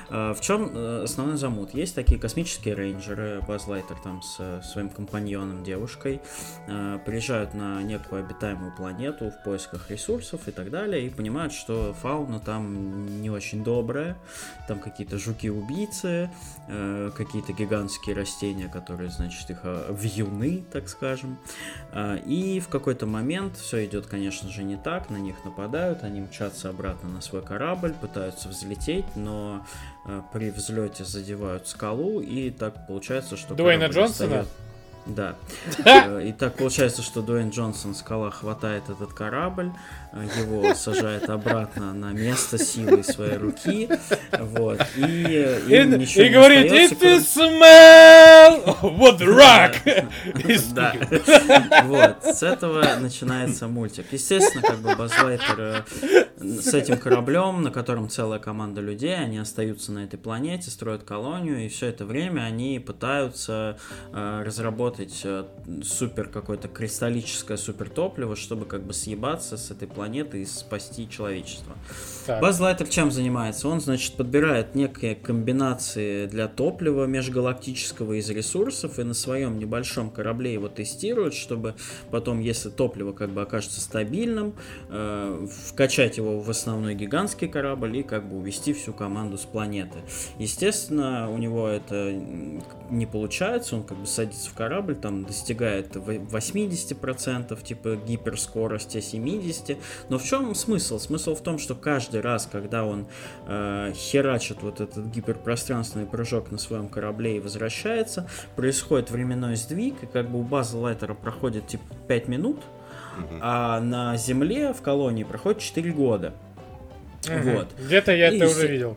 В чем основной замут? Есть такие космические рейнджеры, Баз Лайтер там со своим компаньоном, девушкой, приезжают на некую обитаемую планету в поисках ресурсов и так далее, и понимают, что фауна там не очень добрая, там какие-то жуки-убийцы, какие-то гигантские растения, которые, значит, их вьюны, так скажем. И в какой-то момент все идет, конечно же, не так, на них нападают, они мчатся обратно на свой корабль, пытаются взлететь, но при взлете задевают скалу, и так получается, что... Дуэйна Джонсона? Да. И так получается, что Дуэйн Джонсон, скала, хватает этот корабль, его сажает обратно на место силой своей руки, вот, и говорит: «If you smell what rock!» Да. Вот, с этого начинается мультик. Естественно, как бы Баз Лайтер с этим кораблем, на котором целая команда людей, они остаются на этой планете, строят колонию, и все это время они пытаются разработать супер какое-то кристаллическое супертопливо, чтобы как бы съебаться с этой планеты и спасти человечество. Так. Баз Лайтер чем занимается? Он, значит, подбирает некие комбинации для топлива межгалактического из ресурсов и на своем небольшом корабле его тестирует, чтобы потом, если топливо как бы окажется стабильным, вкачать его в основной гигантский корабль и как бы увести всю команду с планеты. Естественно, у него это не получается, он как бы садится в корабль, там достигает 80%, типа гиперскорости 70%. Но в чем смысл? Смысл в том, что каждый раз, когда он херачит вот этот гиперпространственный прыжок на своем корабле и возвращается, происходит временной сдвиг, и как бы у База Лайтера проходит типа 5 минут, а на Земле в колонии проходит 4 года. Вот. Где-то я это уже видел.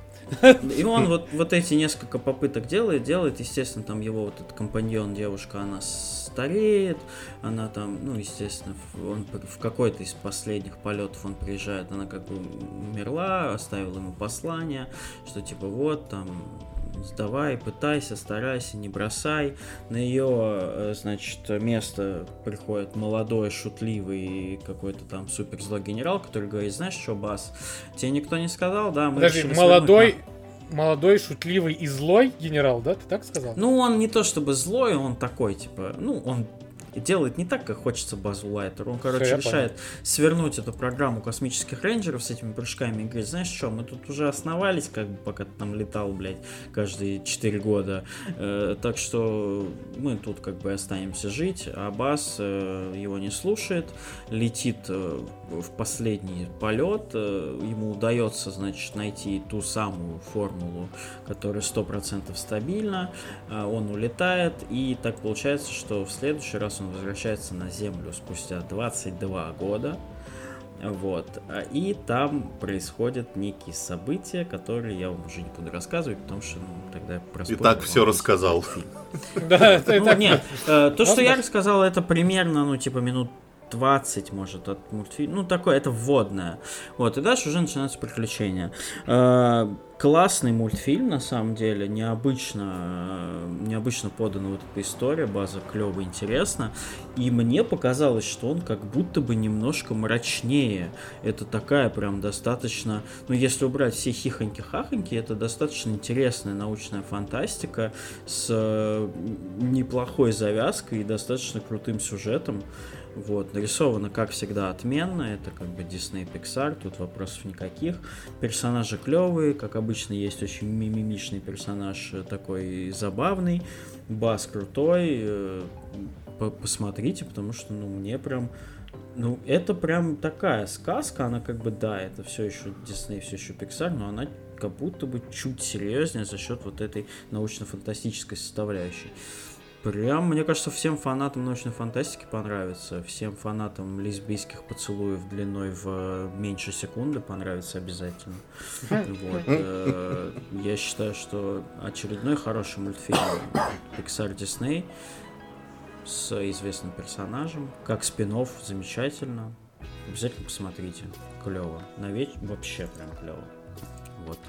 И он вот эти несколько попыток делает, естественно, там его вот этот компаньон, девушка, она стареет, она там, ну, естественно, он в какой-то из последних полетов он приезжает, она как бы умерла, оставила ему послание, что типа вот там... Сдавай, пытайся, старайся, не бросай. На ее, значит, место приходит молодой, шутливый какой-то там супер злой генерал, который говорит: знаешь что, Бас, тебе никто не сказал, да? Мы решили молодой... свернуть... Молодой, шутливый и злой генерал, да? Ты так сказал? Ну, он не то чтобы злой, он такой, типа, ну, он... делает не так, как хочется Базу Лайтеру. Он, короче, решает свернуть эту программу космических рейнджеров с этими прыжками и говорит: знаешь что, мы тут уже основались, как бы, пока ты там летал, блядь, каждые 4 года. Так что мы тут как бы останемся жить. А Баз его не слушает, летит в последний полет. Ему удается, значит, найти ту самую формулу, которая 100% стабильна. Он улетает, и так получается, что в следующий раз он возвращается на Землю спустя 22 года. Вот. И там происходят некие события, которые я вам уже не буду рассказывать, потому что, ну, тогда я проспорил. И так все рассказал. Да, нет. То, что я рассказал, это примерно, ну, типа, минут 20, может, от мультфильма. Ну, такое, это вводное. Вот, и дальше уже начинаются приключения. Классный мультфильм, на самом деле, необычно подана вот эта история, База клёво, интересно, и мне показалось, что он как будто бы немножко мрачнее. Это такая прям достаточно, ну, если убрать все хихоньки-хахоньки, это достаточно интересная научная фантастика с неплохой завязкой и достаточно крутым сюжетом. Вот, нарисовано, как всегда, отменно. Это как бы Disney Pixar, тут вопросов никаких. Персонажи клевые, как обычно, есть очень мимимишный персонаж, такой забавный. Бас крутой. Посмотрите, потому что, ну, мне прям Ну, это прям такая сказка, она как бы, да, это все еще Disney, все еще Pixar, но она как будто бы чуть серьезнее за счет вот этой научно-фантастической составляющей. Прям, мне кажется, всем фанатам научной фантастики понравится, всем фанатам лесбийских поцелуев длиной в меньше секунды понравится обязательно. Вот. Я считаю, что очередной хороший мультфильм Pixar Disney с известным персонажем, как спин-офф, замечательно. Обязательно посмотрите. Клево. Вообще прям клево. Вот.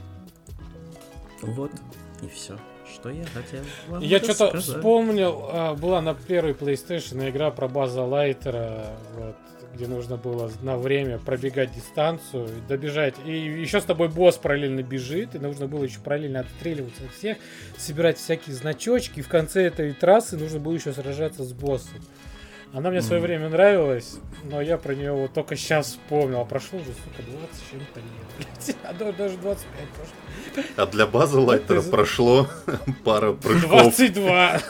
Вот. И все. Что я хотел вам сказать. Я что-то вспомнил, была на первой PlayStation игра про База Лайтера, вот, где нужно было на время пробегать дистанцию, добежать. И еще с тобой босс параллельно бежит, и нужно было еще параллельно отстреливаться от всех, собирать всякие значочки, и в конце этой трассы нужно было еще сражаться с боссом. Она мне в свое время нравилась, но я про нее вот только сейчас вспомнил. А прошло уже, сука, 20 с чем-то лет. А даже 25 прошло. А для Базы Лайтера прошло пара прыжков. 22!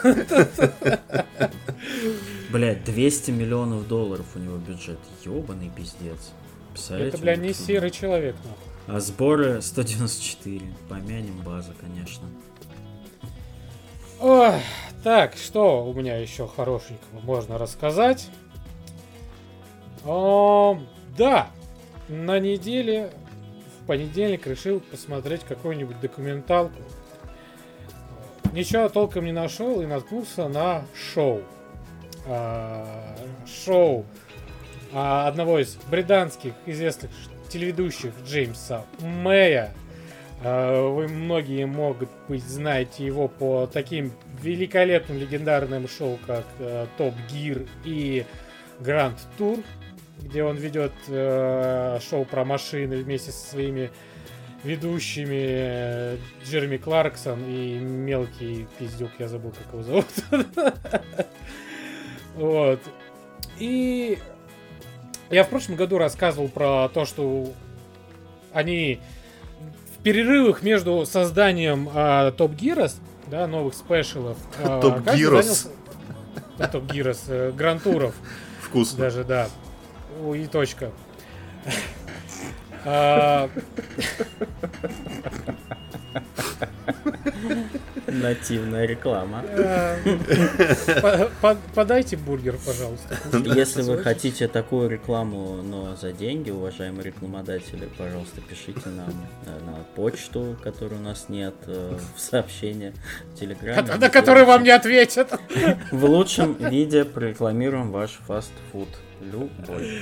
Блядь, $200 миллионов у него бюджет. Ёбаный пиздец. Это, бля, не серый человек, нахуй. А сборы 194. Помянем Базу, конечно. Ох, так, что у меня еще хорошенького можно рассказать? Да, на неделе, в понедельник решил посмотреть какую-нибудь документалку. Ничего толком не нашел и наткнулся на шоу. Шоу одного из британских известных телеведущих Джеймса Мэя. Вы многие, могут быть, знаете его по таким великолепным легендарным шоу, как Топ Гир и Гранд Тур, где он ведет шоу про машины вместе со своими ведущими Джереми Кларксон и мелкий пиздюк, я забыл, как его зовут. Вот. И я в прошлом году рассказывал про то, что они... В перерывах между созданием Топ Гирос, да, новых спешелов, Топ Гирос, Топ Гирос, Грантуров, вкусно, даже, да, и точка. Нативная реклама. Подайте бургер, пожалуйста. Если вы хотите такую рекламу, но за деньги, уважаемые рекламодатели, пожалуйста, пишите нам на почту, которой у нас нет, в сообщение в Телеграме. На которую вам не ответят. В лучшем виде прорекламируем ваш фастфуд. Любой.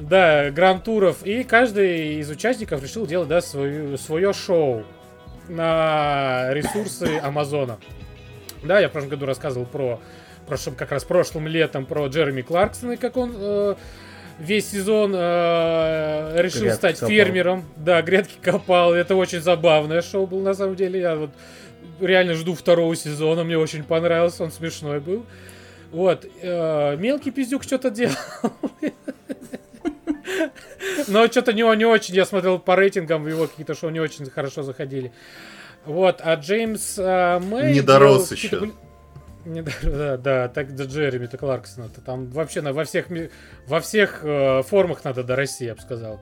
Да, Грантуров. И каждый из участников решил делать, да, свое шоу на ресурсы Амазона. Да, я в прошлом году рассказывал прошлым летом про Джереми Кларксона, как он весь сезон решил грядки стать копал. Фермером. Да, грядки копал. Это очень забавное шоу было, на самом деле. Я вот реально жду второго сезона. Мне очень понравился, он смешной был. Вот. Мелкий пиздюк что-то делал. Но что-то не очень, я смотрел по рейтингам, его какие-то шоу не очень хорошо заходили. Вот, а Джеймс Мэй... Не дорос еще. Да, так до Джереми-то Кларксона-то там вообще во всех формах надо дорасти, я бы сказал.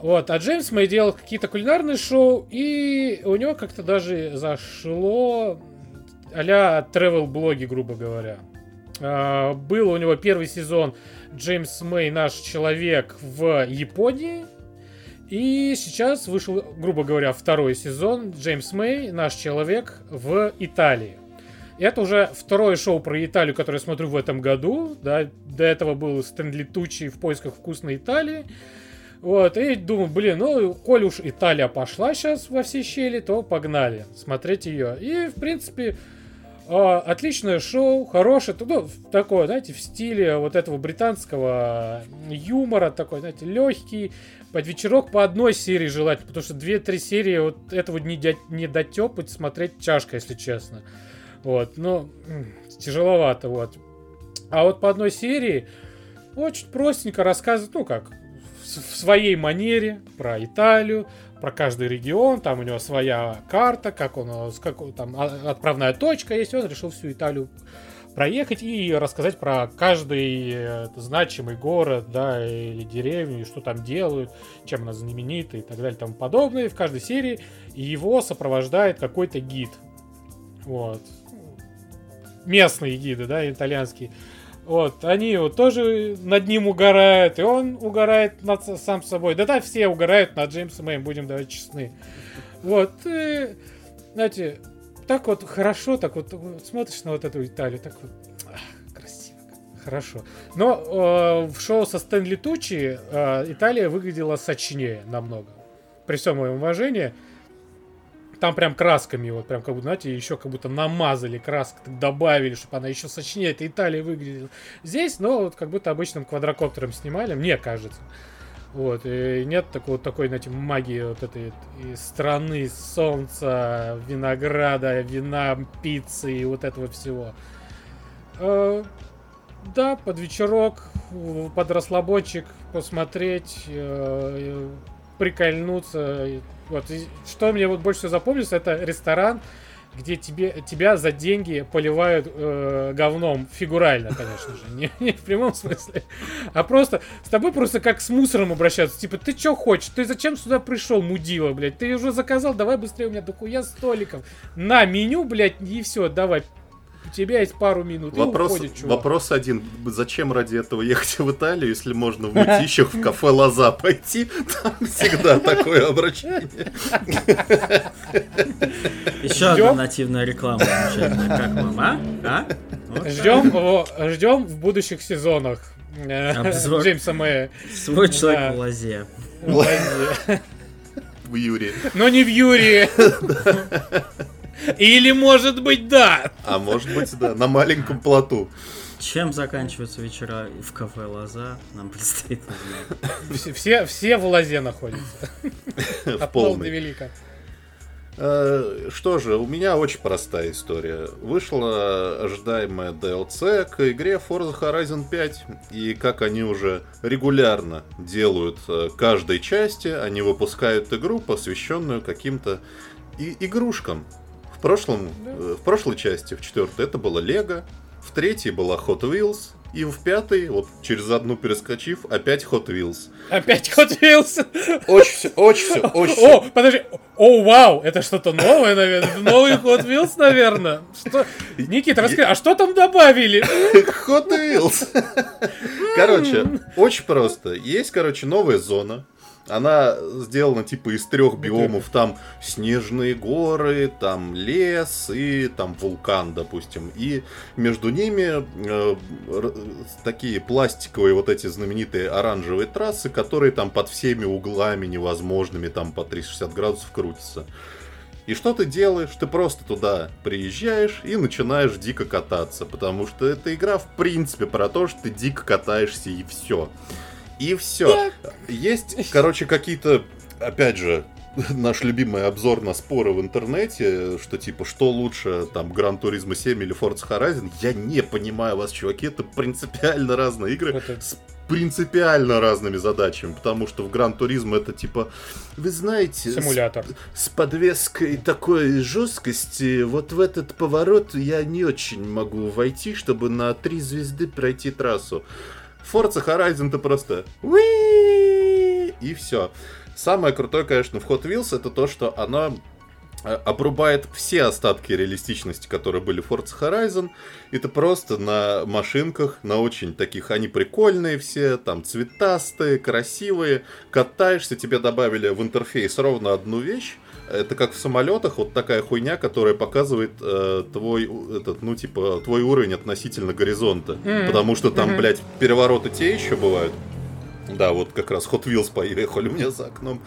Вот, а Джеймс Мэй делал какие-то кулинарные шоу, и у него как-то даже зашло а-ля travel-блоги, грубо говоря. Был у него первый сезон Джеймс Мэй, наш человек в Японии. И сейчас вышел, грубо говоря, второй сезон Джеймс Мэй, наш человек в Италии. Это уже второе шоу про Италию, которое я смотрю в этом году. Да, до этого был Стэнли Туччи в поисках вкусной Италии. Вот, и думаю, коль уж Италия пошла сейчас во все щели, то погнали смотреть ее. И, в принципе... Отличное шоу, хорошее, такое, знаете, в стиле вот этого британского юмора, такой, знаете, легкий, под вечерок по одной серии желательно, потому что 2-3 серии вот этого не дотёпать, смотреть чашка, если честно. Вот, но тяжеловато, вот. А вот по одной серии очень простенько рассказывает, в своей манере про Италию, про каждый регион, там у него своя карта, как он там отправная точка есть, он решил всю Италию проехать и рассказать про каждый значимый город, да, или деревню, что там делают, чем она знаменита и так далее и тому подобное. И в каждой серии его сопровождает какой-то гид. Вот. Местные гиды, да, итальянские. Вот, они вот тоже над ним угорают, и он угорает над сам собой. Да, все угорают над Джеймсом Мэем, будем давать честны. Вот, и, знаете, так вот хорошо, так вот смотришь на вот эту Италию, так вот красиво, хорошо. Но в шоу со Стэнли Туччи Италия выглядела сочнее намного. При всем моем уважении. Там прям красками, вот прям, как будто, знаете, еще как будто намазали краску, добавили, чтобы она еще сочнее эта Италия выглядела. Здесь, ну, вот как будто обычным квадрокоптером снимали, мне кажется. Вот, и нет такой, знаете, магии вот этой страны, солнца, винограда, вина, пиццы и вот этого всего. Да, под вечерок, под расслабончик посмотреть, прикольнуться. Вот. И что мне вот больше всего запомнилось, это ресторан, где тебя за деньги поливают говном. Фигурально, конечно же. Не в прямом смысле. А просто с тобой просто как с мусором обращаются. Типа, ты что хочешь? Ты зачем сюда пришел, мудила, блядь? Ты уже заказал, давай быстрее, у меня дохуя столиков. На меню, блядь, и все, давай. У тебя есть пару минут, вопрос, и уходит, чувак. Вопрос один. Зачем ради этого ехать в Италию, если можно в Мытищах в кафе «Лоза» пойти? Там всегда такое обращение. Еще одна нативная реклама. Как вам, а? Ждем в будущих сезонах Джеймса Мэя. Свой человек в «Лозе». В «Юрии». Но не в «Юрии». Или, может быть, да. А может быть, да, на маленьком плоту. Чем заканчиваются вечера в кафе «Лоза», нам предстоит узнать. Все в «Лозе» находятся. От полного до велика. Что же, у меня очень простая история. Вышла ожидаемая DLC к игре Forza Horizon 5. И как они уже регулярно делают каждой части, они выпускают игру, посвященную каким-то игрушкам. В прошлой части, в четвертой, это было Лего, в третьей была Hot Wheels, и в пятой, вот через одну перескочив, опять Hot Wheels. Опять Hot Wheels? Очень всё. О, подожди, вау, это что-то новое, наверное, это новый Hot Wheels, наверное. Что? Никита, расскажи, а что там добавили? Hot Wheels. Короче, очень просто. Есть, новая зона. Она сделана типа из 3 биомов, там снежные горы, там лес и там вулкан, допустим. И между ними такие пластиковые вот эти знаменитые оранжевые трассы, которые там под всеми углами невозможными, там по 360 градусов крутятся. И что ты делаешь? Ты просто туда приезжаешь и начинаешь дико кататься, потому что эта игра в принципе про то, что ты дико катаешься и все. И все. Есть, какие-то, опять же, наш любимый обзор на споры в интернете, что типа, что лучше, там, Gran Turismo 7 или Forza Horizon. Я не понимаю вас, чуваки, это принципиально разные игры с принципиально разными задачами, потому что в Gran Turismo это типа, вы знаете, симулятор с подвеской такой жесткости, вот в этот поворот я не очень могу войти, чтобы на 3 звезды пройти трассу. Forza Horizon ты просто уи и все. Самое крутое, конечно, в Hot Wheels это то, что она обрубает все остатки реалистичности, которые были в Forza Horizon. И ты просто на машинках, на очень таких, они прикольные все, там цветастые, красивые, катаешься, тебе добавили в интерфейс ровно одну вещь. Это как в самолетах, вот такая хуйня, которая показывает твой уровень относительно горизонта. Потому что там, блядь, перевороты те еще бывают. Да, вот как раз Hot Wheels поехали у меня за окном.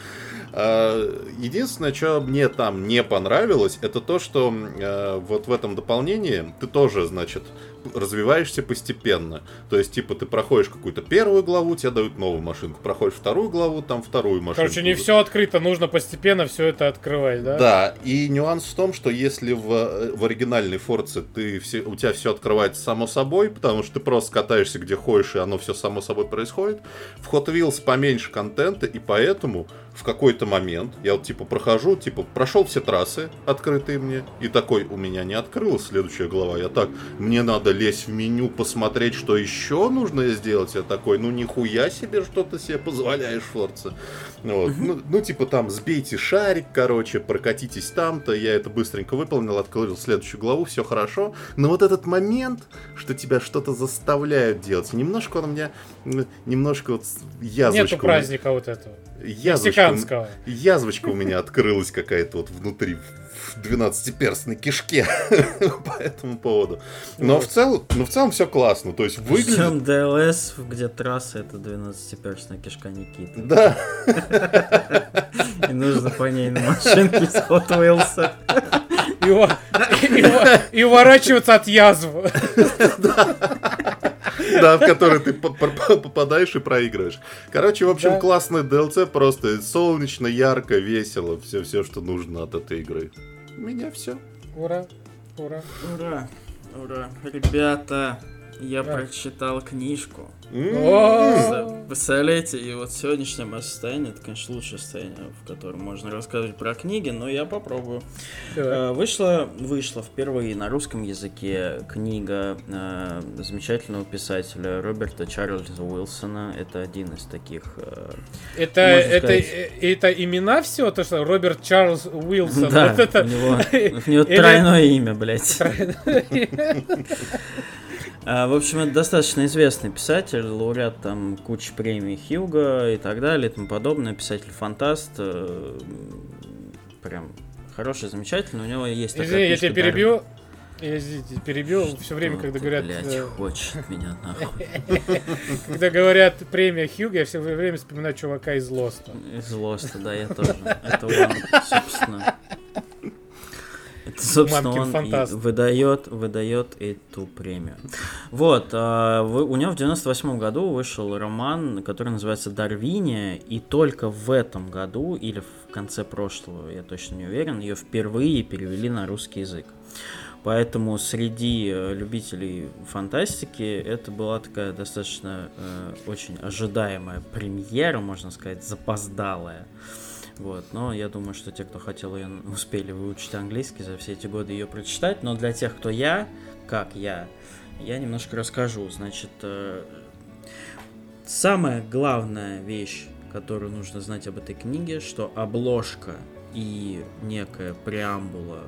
Единственное, что мне там не понравилось, это то, что вот в этом дополнении ты тоже, значит, развиваешься постепенно. То есть, типа, ты проходишь какую-то первую главу, тебе дают новую машинку. Проходишь вторую главу, там вторую машинку. Короче, не все открыто, нужно постепенно все это открывать, да? Да, и нюанс в том, что если в оригинальной Форце у тебя все открывается само собой, потому что ты просто катаешься где хочешь, и оно все само собой происходит. В Hot Wheels поменьше контента, и поэтому в какой-то момент я вот прошел все трассы, открытые мне, и такой, у меня не открылась следующая глава, я так, мне надо лезть в меню, посмотреть, что еще нужно сделать, я такой, ну нихуя себе, что-то себе позволяешь, Форца. Вот. Там, сбейте шарик, короче, прокатитесь там-то, я это быстренько выполнил, открыл следующую главу, все хорошо, но вот этот момент, что тебя что-то заставляют делать, немножко он у меня, немножко вот язвочка. Нету праздника вот этого. Язвочка у меня открылась какая-то вот внутри, в 12-перстной кишке по этому поводу. Но в целом все классно. То есть выглядит... Причем ДЛС, где трасса, это 12-перстная кишка Никиты. Да. И нужно по ней на машинке с Hot Wheels. И уворачиваться от язвы. Да, в который ты попадаешь и проигрываешь. Короче, в общем, классный DLC, просто солнечно, ярко, весело. Все, что нужно от этой игры. У меня все. Ура. Ребята, я прочитал книжку. Представляете, и вот сегодняшнее мое состояние, это, конечно, лучшее состояние, в котором можно рассказывать про книги, но я попробую. Вышла впервые на русском языке книга замечательного писателя Роберта Чарльза Уилсона. Это один из таких... Это имена все, то что Роберт Чарльз Уилсон. Да, у него тройное имя, блядь. В общем, это достаточно известный писатель, лауреат там кучи премий Хьюго и так далее и тому подобное, писатель-фантаст, прям хороший, замечательный, у него есть такая книжка. Извини, я тебя перебью, все время, когда говорят... Блядь, хочет меня нахуй. Когда говорят премия Хьюго, я все время вспоминаю чувака из Лоста. Из Лоста, да, я тоже. Это он, собственно... Собственно, он выдает эту премию. Вот, у него в 98 году вышел роман, который называется «Дарвиния», и только в этом году, или в конце прошлого, я точно не уверен, ее впервые перевели на русский язык. Поэтому среди любителей фантастики это была такая достаточно очень ожидаемая премьера, можно сказать, запоздалая. Вот, но я думаю, что те, кто хотел ее, успели выучить английский за все эти годы ее прочитать. Но для тех, кто я немножко расскажу. Значит, самая главная вещь, которую нужно знать об этой книге, что обложка и некая преамбула,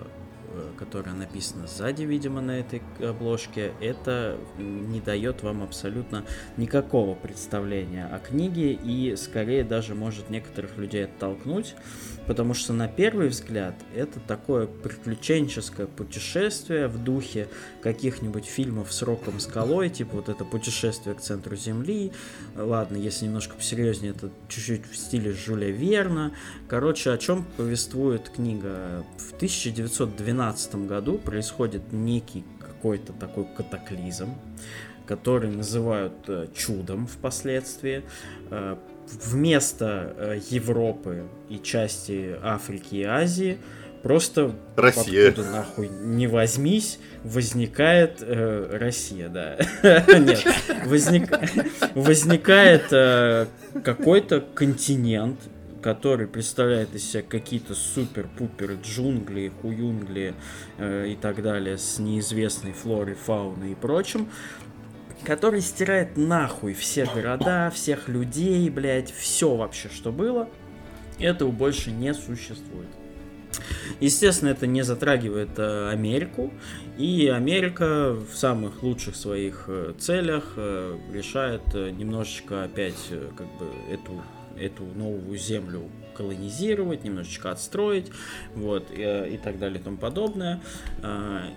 которая написана сзади, видимо, на этой обложке, это не дает вам абсолютно никакого представления о книге и, скорее, даже может некоторых людей оттолкнуть, потому что, на первый взгляд, это такое приключенческое путешествие в духе каких-нибудь фильмов с Роком Скалой, типа вот это «Путешествие к центру Земли», ладно, если немножко посерьезнее, это чуть-чуть в стиле Жюля Верна. Короче, о чем повествует книга? В 1912 году происходит некий какой-то такой катаклизм, который называют чудом впоследствии. Вместо Европы и части Африки и Азии просто Россия. Откуда нахуй не возьмись, возникает Россия, да. Нет, возникает какой-то континент, который представляет из себя какие-то супер-пупер джунгли, хуюнгли и так далее, с неизвестной флорой, фауной и прочим, который стирает нахуй все города, всех людей, блядь, все вообще, что было, этого больше не существует. Естественно, это не затрагивает Америку, и Америка в самых лучших своих целях решает немножечко опять как бы эту новую землю колонизировать, немножечко отстроить, вот, и так далее и тому подобное.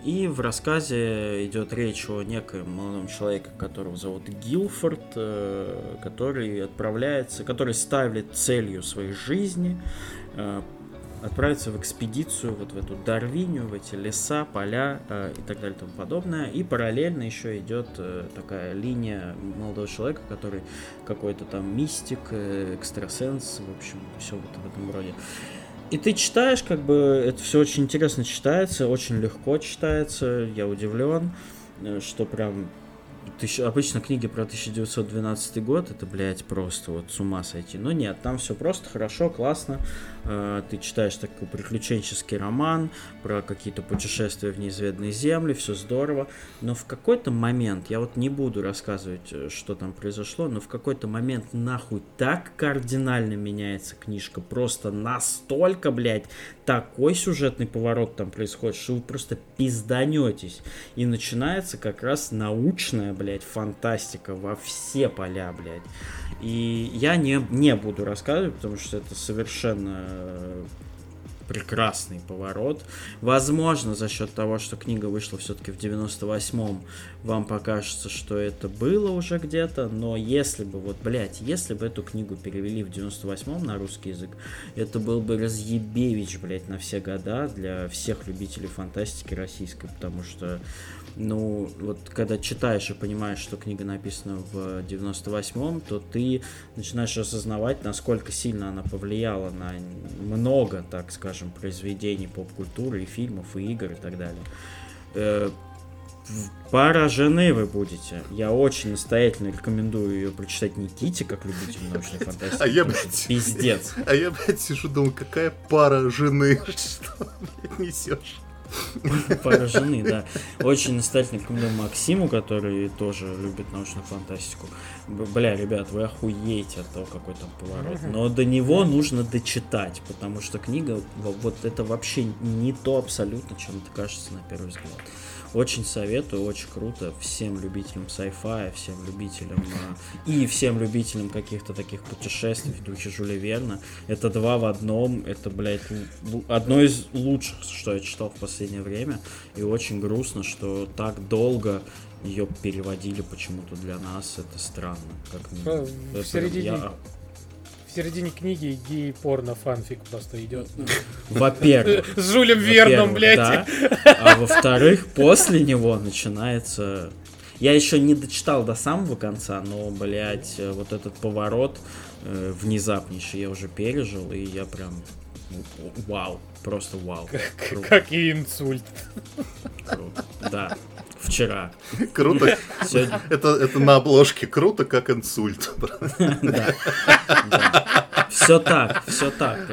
И в рассказе идет речь о неком молодом человеке, которого зовут Гилфорд, который ставит целью своей жизни отправиться в экспедицию вот в эту Дарвинию, в эти леса, поля и так далее и тому подобное. И параллельно еще идет такая линия молодого человека, который какой-то там мистик, экстрасенс, в общем, все вот в этом роде. И ты читаешь, как бы, это все очень интересно читается, очень легко читается, я удивлен, что прям Обычно книги про 1912 год, это, блядь, просто вот с ума сойти. Но нет, там все просто, хорошо, классно. Ты читаешь такой приключенческий роман про какие-то путешествия в неизведанные земли, все здорово. Но в какой-то момент, я вот не буду рассказывать, что там произошло, но в какой-то момент нахуй так кардинально меняется книжка. Просто настолько, блядь, такой сюжетный поворот там происходит, что вы просто пизданетесь. И начинается как раз научная, блядь, фантастика во все поля, блядь. И я не буду рассказывать, потому что это совершенно прекрасный поворот. Возможно, за счет того, что книга вышла все-таки в 98-м, вам покажется, что это было уже где-то, но если бы, вот, блядь, если бы эту книгу перевели в 98-м на русский язык, это был бы разъебевич, блядь, на все года для всех любителей фантастики российской, потому что, ну, вот, когда читаешь и понимаешь, что книга написана в 98-м, то ты начинаешь осознавать, насколько сильно она повлияла на много, так скажем, произведений поп-культуры, и фильмов, и игр, и так далее. Поражены вы будете. Я очень настоятельно рекомендую ее прочитать Никите, как любителю научной фантастики. А я, блядь, пиздец. А я, блядь, сижу, думаю, какая пара жены. Что, блядь, несешь? Поражены, да. Очень настоятельно рекомендую Максиму, который тоже любит научную фантастику. Бля, ребят, вы охуеете от того, какой там поворот. Но до него нужно дочитать, потому что книга, вот это вообще не то абсолютно, чем это кажется на первый взгляд. Очень советую, очень круто всем любителям sci-fi, всем любителям и всем любителям каких-то таких путешествий в духе Жюля Верна. Это два в одном, это, блядь, одно из лучших, что я читал в последнее время, и очень грустно, что так долго ее переводили почему-то для нас, это странно. Как минимум. В середине книги гей-порно-фанфик просто идет. Во-первых. С Жюлем Верном, блядь. Да. А во-вторых, после него начинается... Я еще не дочитал до самого конца, но, блядь, вот этот поворот внезапнейший я уже пережил, и я прям... Вау. Просто вау. Как и инсульт. Круто. Да. Вчера. Круто. Сегодня. Это на обложке. Круто, как инсульт. Да. Все так, все так.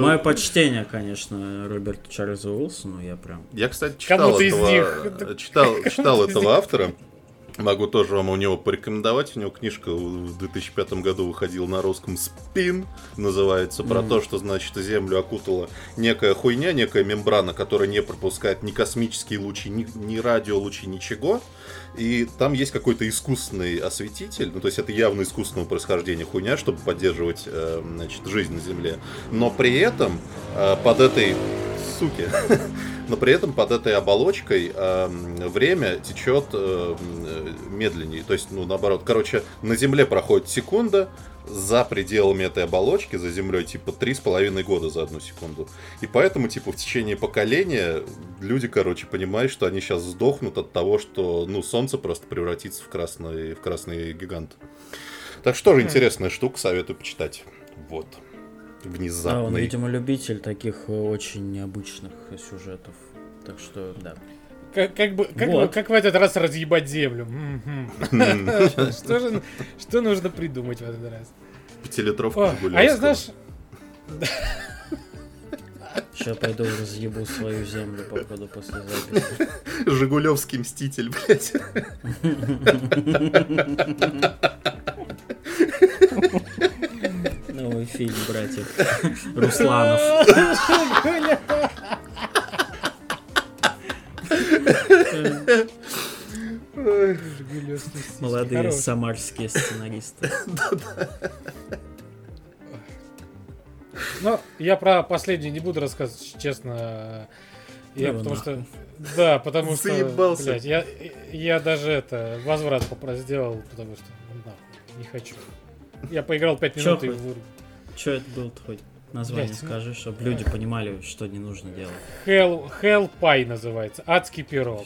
Мое почтение, конечно, Роберту Чарльзу Уилсону. Я прям. Я, кстати, читал этого автора. Могу тоже вам у него порекомендовать. У него книжка в 2005 году выходила на русском «Спин», называется, про то, что, значит, Землю окутала некая хуйня, некая мембрана, которая не пропускает ни космические лучи, ни радиолучи, ничего. И там есть какой-то искусственный осветитель, ну то есть это явно искусственного происхождения хуйня, чтобы поддерживать, значит, жизнь на Земле. Но при этом под этой... Суки. Но при этом под этой оболочкой время течет медленнее. То есть, ну, наоборот. Короче, на Земле проходит секунда, за пределами этой оболочки, за Землей, типа, 3,5 года за одну секунду. И поэтому, типа, в течение поколения люди, короче, понимают, что они сейчас сдохнут от того, что, ну, Солнце просто превратится в красный гигант. Так что же интересная штука, советую почитать. Вот. Внезапный. Да, он, видимо, любитель таких очень необычных сюжетов. Так что, да. Как в этот раз разъебать Землю? Что нужно придумать в этот раз? Пятилитровку Жигулевского. А я, знаешь... Сейчас пойду разъебу свою Землю, походу, после записи. Жигулевский мститель, блядь. Новый фильм, братьев Русланов. Молодые самарские сценаристы. Ну, я про последний не буду рассказывать, честно. Я потому что... Да, потому что... Блядь, я даже это... Возврат сделал, потому что... Нахуй, не хочу. Я поиграл 5 минут и вырубил. Чё это было-то хоть? Название скажи, чтобы люди понимали, что не нужно делать. Hell Pie называется. Адский пирог.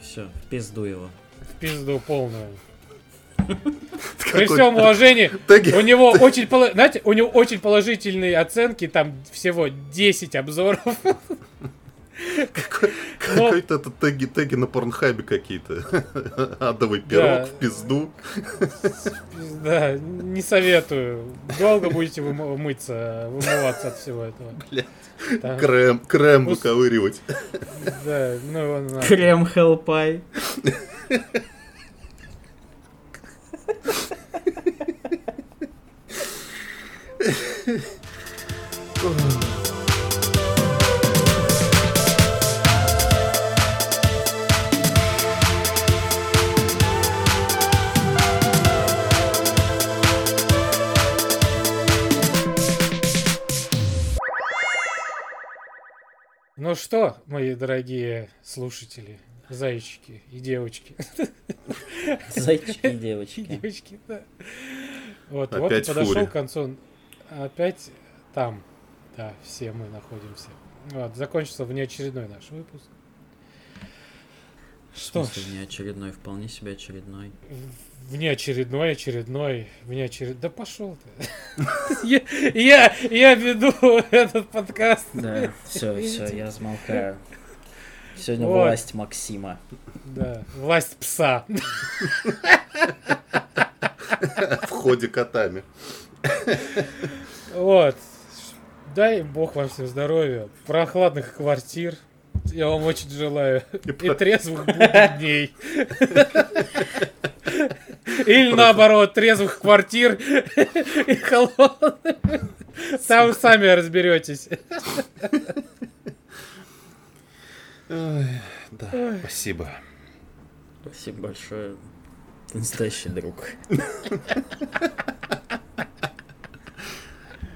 Все, в пизду его. В пизду полную. При всем уважении, у него очень, знаете, у него очень положительные оценки, там всего 10 обзоров. Какой-то теги на порнхабе какие-то. Адовый пирог в пизду. Да, не советую. Долго будете вымываться от всего этого. Блядь. Крем выковыривать. Да, ну его надо. Крем хелпай. Ну что, мои дорогие слушатели, зайчики и девочки. Зайчики и девочки. Девочки, да. Вот, опять вот подошел к концу. Опять там. Да, все мы находимся. Вот, закончился внеочередной наш выпуск. Что? В смысле, внеочередной, вполне себе очередной. Внеочередной. Да пошел ты. Я веду этот подкаст. Да, все, я замолкаю. Сегодня власть Максима. Да, власть пса. В ходе котами. Вот. Дай бог вам всем здоровья, прохладных квартир. Я вам очень желаю. И трезвых будней. Или наоборот, трезвых квартир и холодных. Там сами разберетесь. Да, спасибо. Спасибо большое. Настоящий друг.